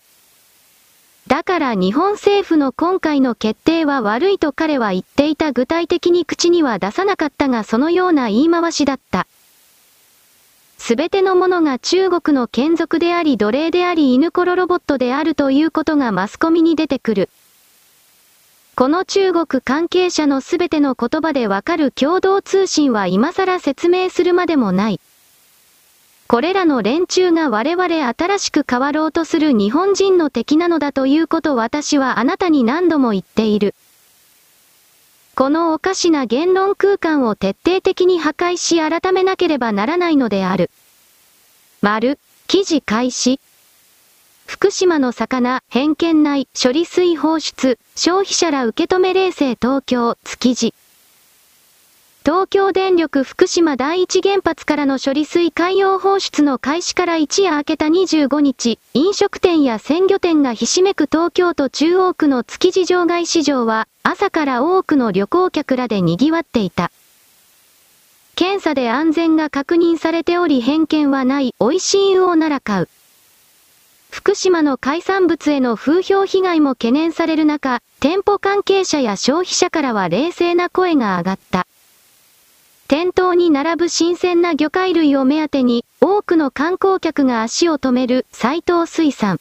だから日本政府の今回の決定は悪いと彼は言っていた。具体的に口には出さなかったがそのような言い回しだった。すべてのものが中国の眷属であり奴隷であり犬コロロボットであるということがマスコミに出てくる。この中国関係者のすべての言葉でわかる。共同通信は今更説明するまでもない。これらの連中が我々新しく変わろうとする日本人の敵なのだということを私はあなたに何度も言っている。このおかしな言論空間を徹底的に破壊し改めなければならないのである。丸、記事開始。福島の魚、偏見ない、処理水放出、消費者ら受け止め冷静。東京、築地。東京電力福島第一原発からの処理水海洋放出の開始から一夜明けたにじゅうごにち、飲食店や鮮魚店がひしめく東京都中央区の築地場外市場は、朝から多くの旅行客らで賑わっていた。検査で安全が確認されており偏見はない、美味しい魚なら買う。福島の海産物への風評被害も懸念される中、店舗関係者や消費者からは冷静な声が上がった。店頭に並ぶ新鮮な魚介類を目当てに、多くの観光客が足を止める斉藤水産。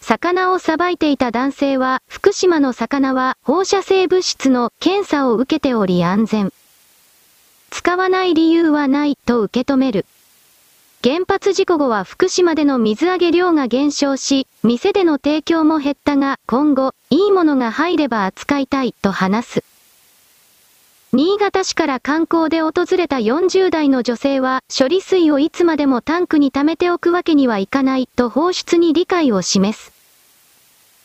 魚をさばいていた男性は、福島の魚は放射性物質の検査を受けており安全。使わない理由はないと受け止める。原発事故後は福島での水揚げ量が減少し、店での提供も減ったが、今後、いいものが入れば扱いたい、と話す。新潟市から観光で訪れたよんじゅうだいの女性は、処理水をいつまでもタンクに溜めておくわけにはいかない、と放出に理解を示す。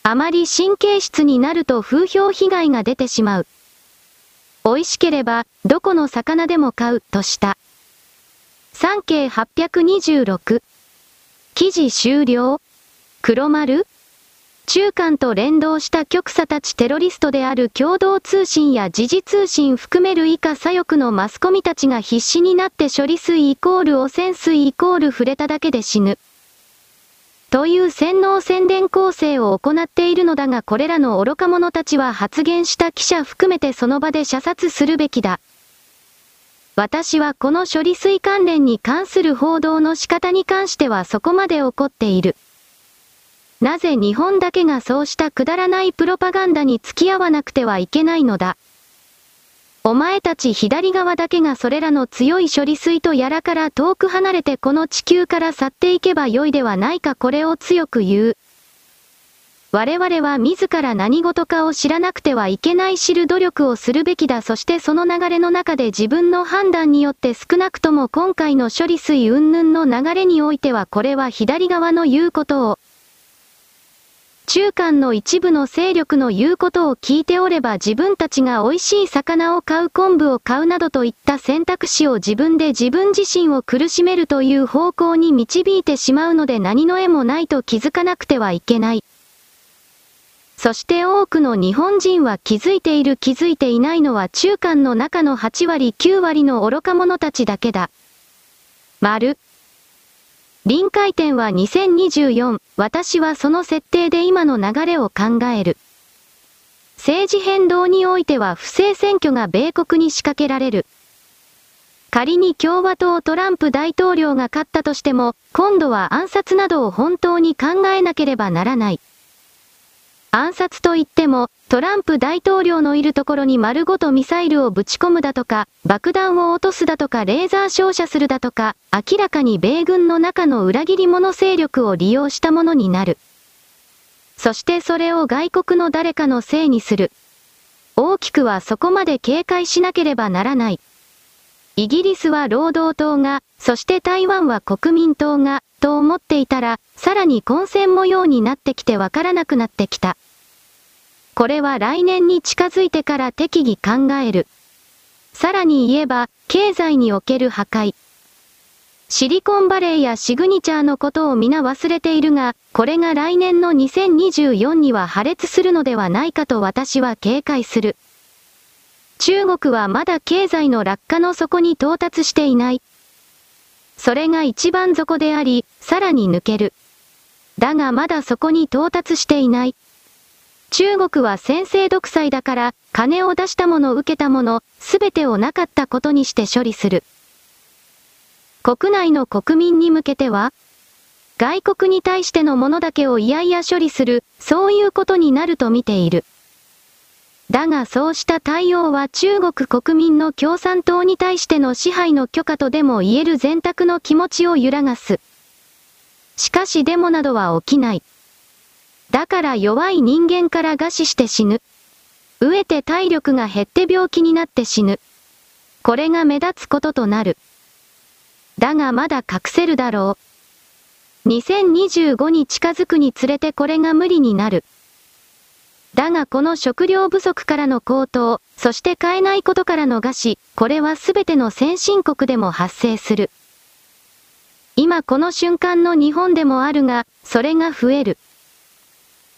あまり神経質になると風評被害が出てしまう。美味しければ、どこの魚でも買う、とした。さんけい はちにーろく 記事終了。黒丸。中間と連動した極左たちテロリストである共同通信や時事通信含める以下左翼のマスコミたちが必死になって処理水イコール汚染水イコール触れただけで死ぬ。という洗脳宣伝構成を行っているのだが、これらの愚か者たちは発言した記者含めてその場で射殺するべきだ。私はこの処理水関連に関する報道の仕方に関してはそこまで怒っている。なぜ日本だけがそうしたくだらないプロパガンダに付き合わなくてはいけないのだ。お前たち左側だけがそれらの強い処理水とやらから遠く離れてこの地球から去っていけばよいではないか。これを強く言う。我々は自ら何事かを知らなくてはいけない。知る努力をするべきだ。そしてその流れの中で自分の判断によって少なくとも今回の処理水云々の流れにおいては、これは左側の言うことを、中間の一部の勢力の言うことを聞いておれば自分たちが美味しい魚を買う、昆布を買うなどといった選択肢を自分で自分自身を苦しめるという方向に導いてしまうので、何の絵もないと気づかなくてはいけない。そして多くの日本人は気づいている。気づいていないのは中間の中のはちわりきゅうわりの愚か者たちだけだ。丸。臨界点はにせんにじゅうよん。私はその設定で今の流れを考える。政治変動においては不正選挙が米国に仕掛けられる。仮に共和党トランプ大統領が勝ったとしても、今度は暗殺などを本当に考えなければならない。暗殺といっても、トランプ大統領のいるところに丸ごとミサイルをぶち込むだとか、爆弾を落とすだとか、レーザー照射するだとか、明らかに米軍の中の裏切り者勢力を利用したものになる。そしてそれを外国の誰かのせいにする。大きくはそこまで警戒しなければならない。イギリスは労働党が、そして台湾は国民党が、と思っていたら、さらに混戦模様になってきてわからなくなってきた。これは来年に近づいてから適宜考える。さらに言えば、経済における破壊。シリコンバレーやシグニチャーのことを皆忘れているが、これが来年のにせんにじゅうよんには破裂するのではないかと私は警戒する。中国はまだ経済の落下の底に到達していない。それが一番底であり、さらに抜ける。だがまだそこに到達していない。中国は先制独裁だから、金を出したもの受けたもの、すべてをなかったことにして処理する。国内の国民に向けては、外国に対してのものだけをいやいや処理する、そういうことになると見ている。だがそうした対応は中国国民の共産党に対しての支配の許可とでも言える選択の気持ちを揺らがす。しかしデモなどは起きない。だから弱い人間から餓死して死ぬ。飢えて体力が減って病気になって死ぬ。これが目立つこととなる。だがまだ隠せるだろう。にせんにじゅうごに近づくにつれてこれが無理になる。だがこの食料不足からの高騰、そして買えないことからの餓死、これは全ての先進国でも発生する。今この瞬間の日本でもあるが、それが増える。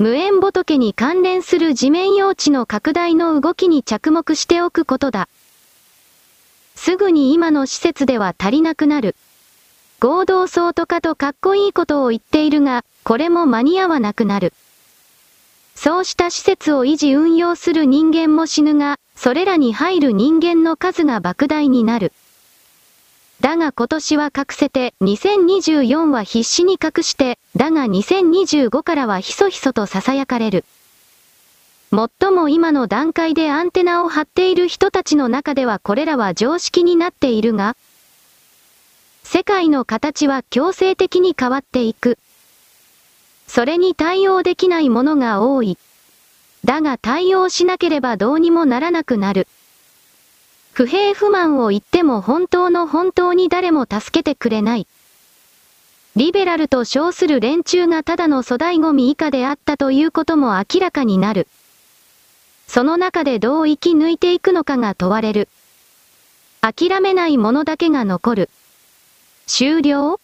無縁仏に関連する地面用地の拡大の動きに着目しておくことだ。すぐに今の施設では足りなくなる。合同葬とかとかっこいいことを言っているが、これも間に合わなくなる。そうした施設を維持運用する人間も死ぬが、それらに入る人間の数が莫大になる。だが今年は隠せて、にせんにじゅうよんは必死に隠して、だがにせんにじゅうごからはひそひそと囁かれる。もっとも今の段階でアンテナを張っている人たちの中ではこれらは常識になっているが、世界の形は強制的に変わっていく。それに対応できないものが多い。だが対応しなければどうにもならなくなる。不平不満を言っても本当の本当に誰も助けてくれない。リベラルと称する連中がただの粗大ゴミ以下であったということも明らかになる。その中でどう生き抜いていくのかが問われる。諦めないものだけが残る。終了？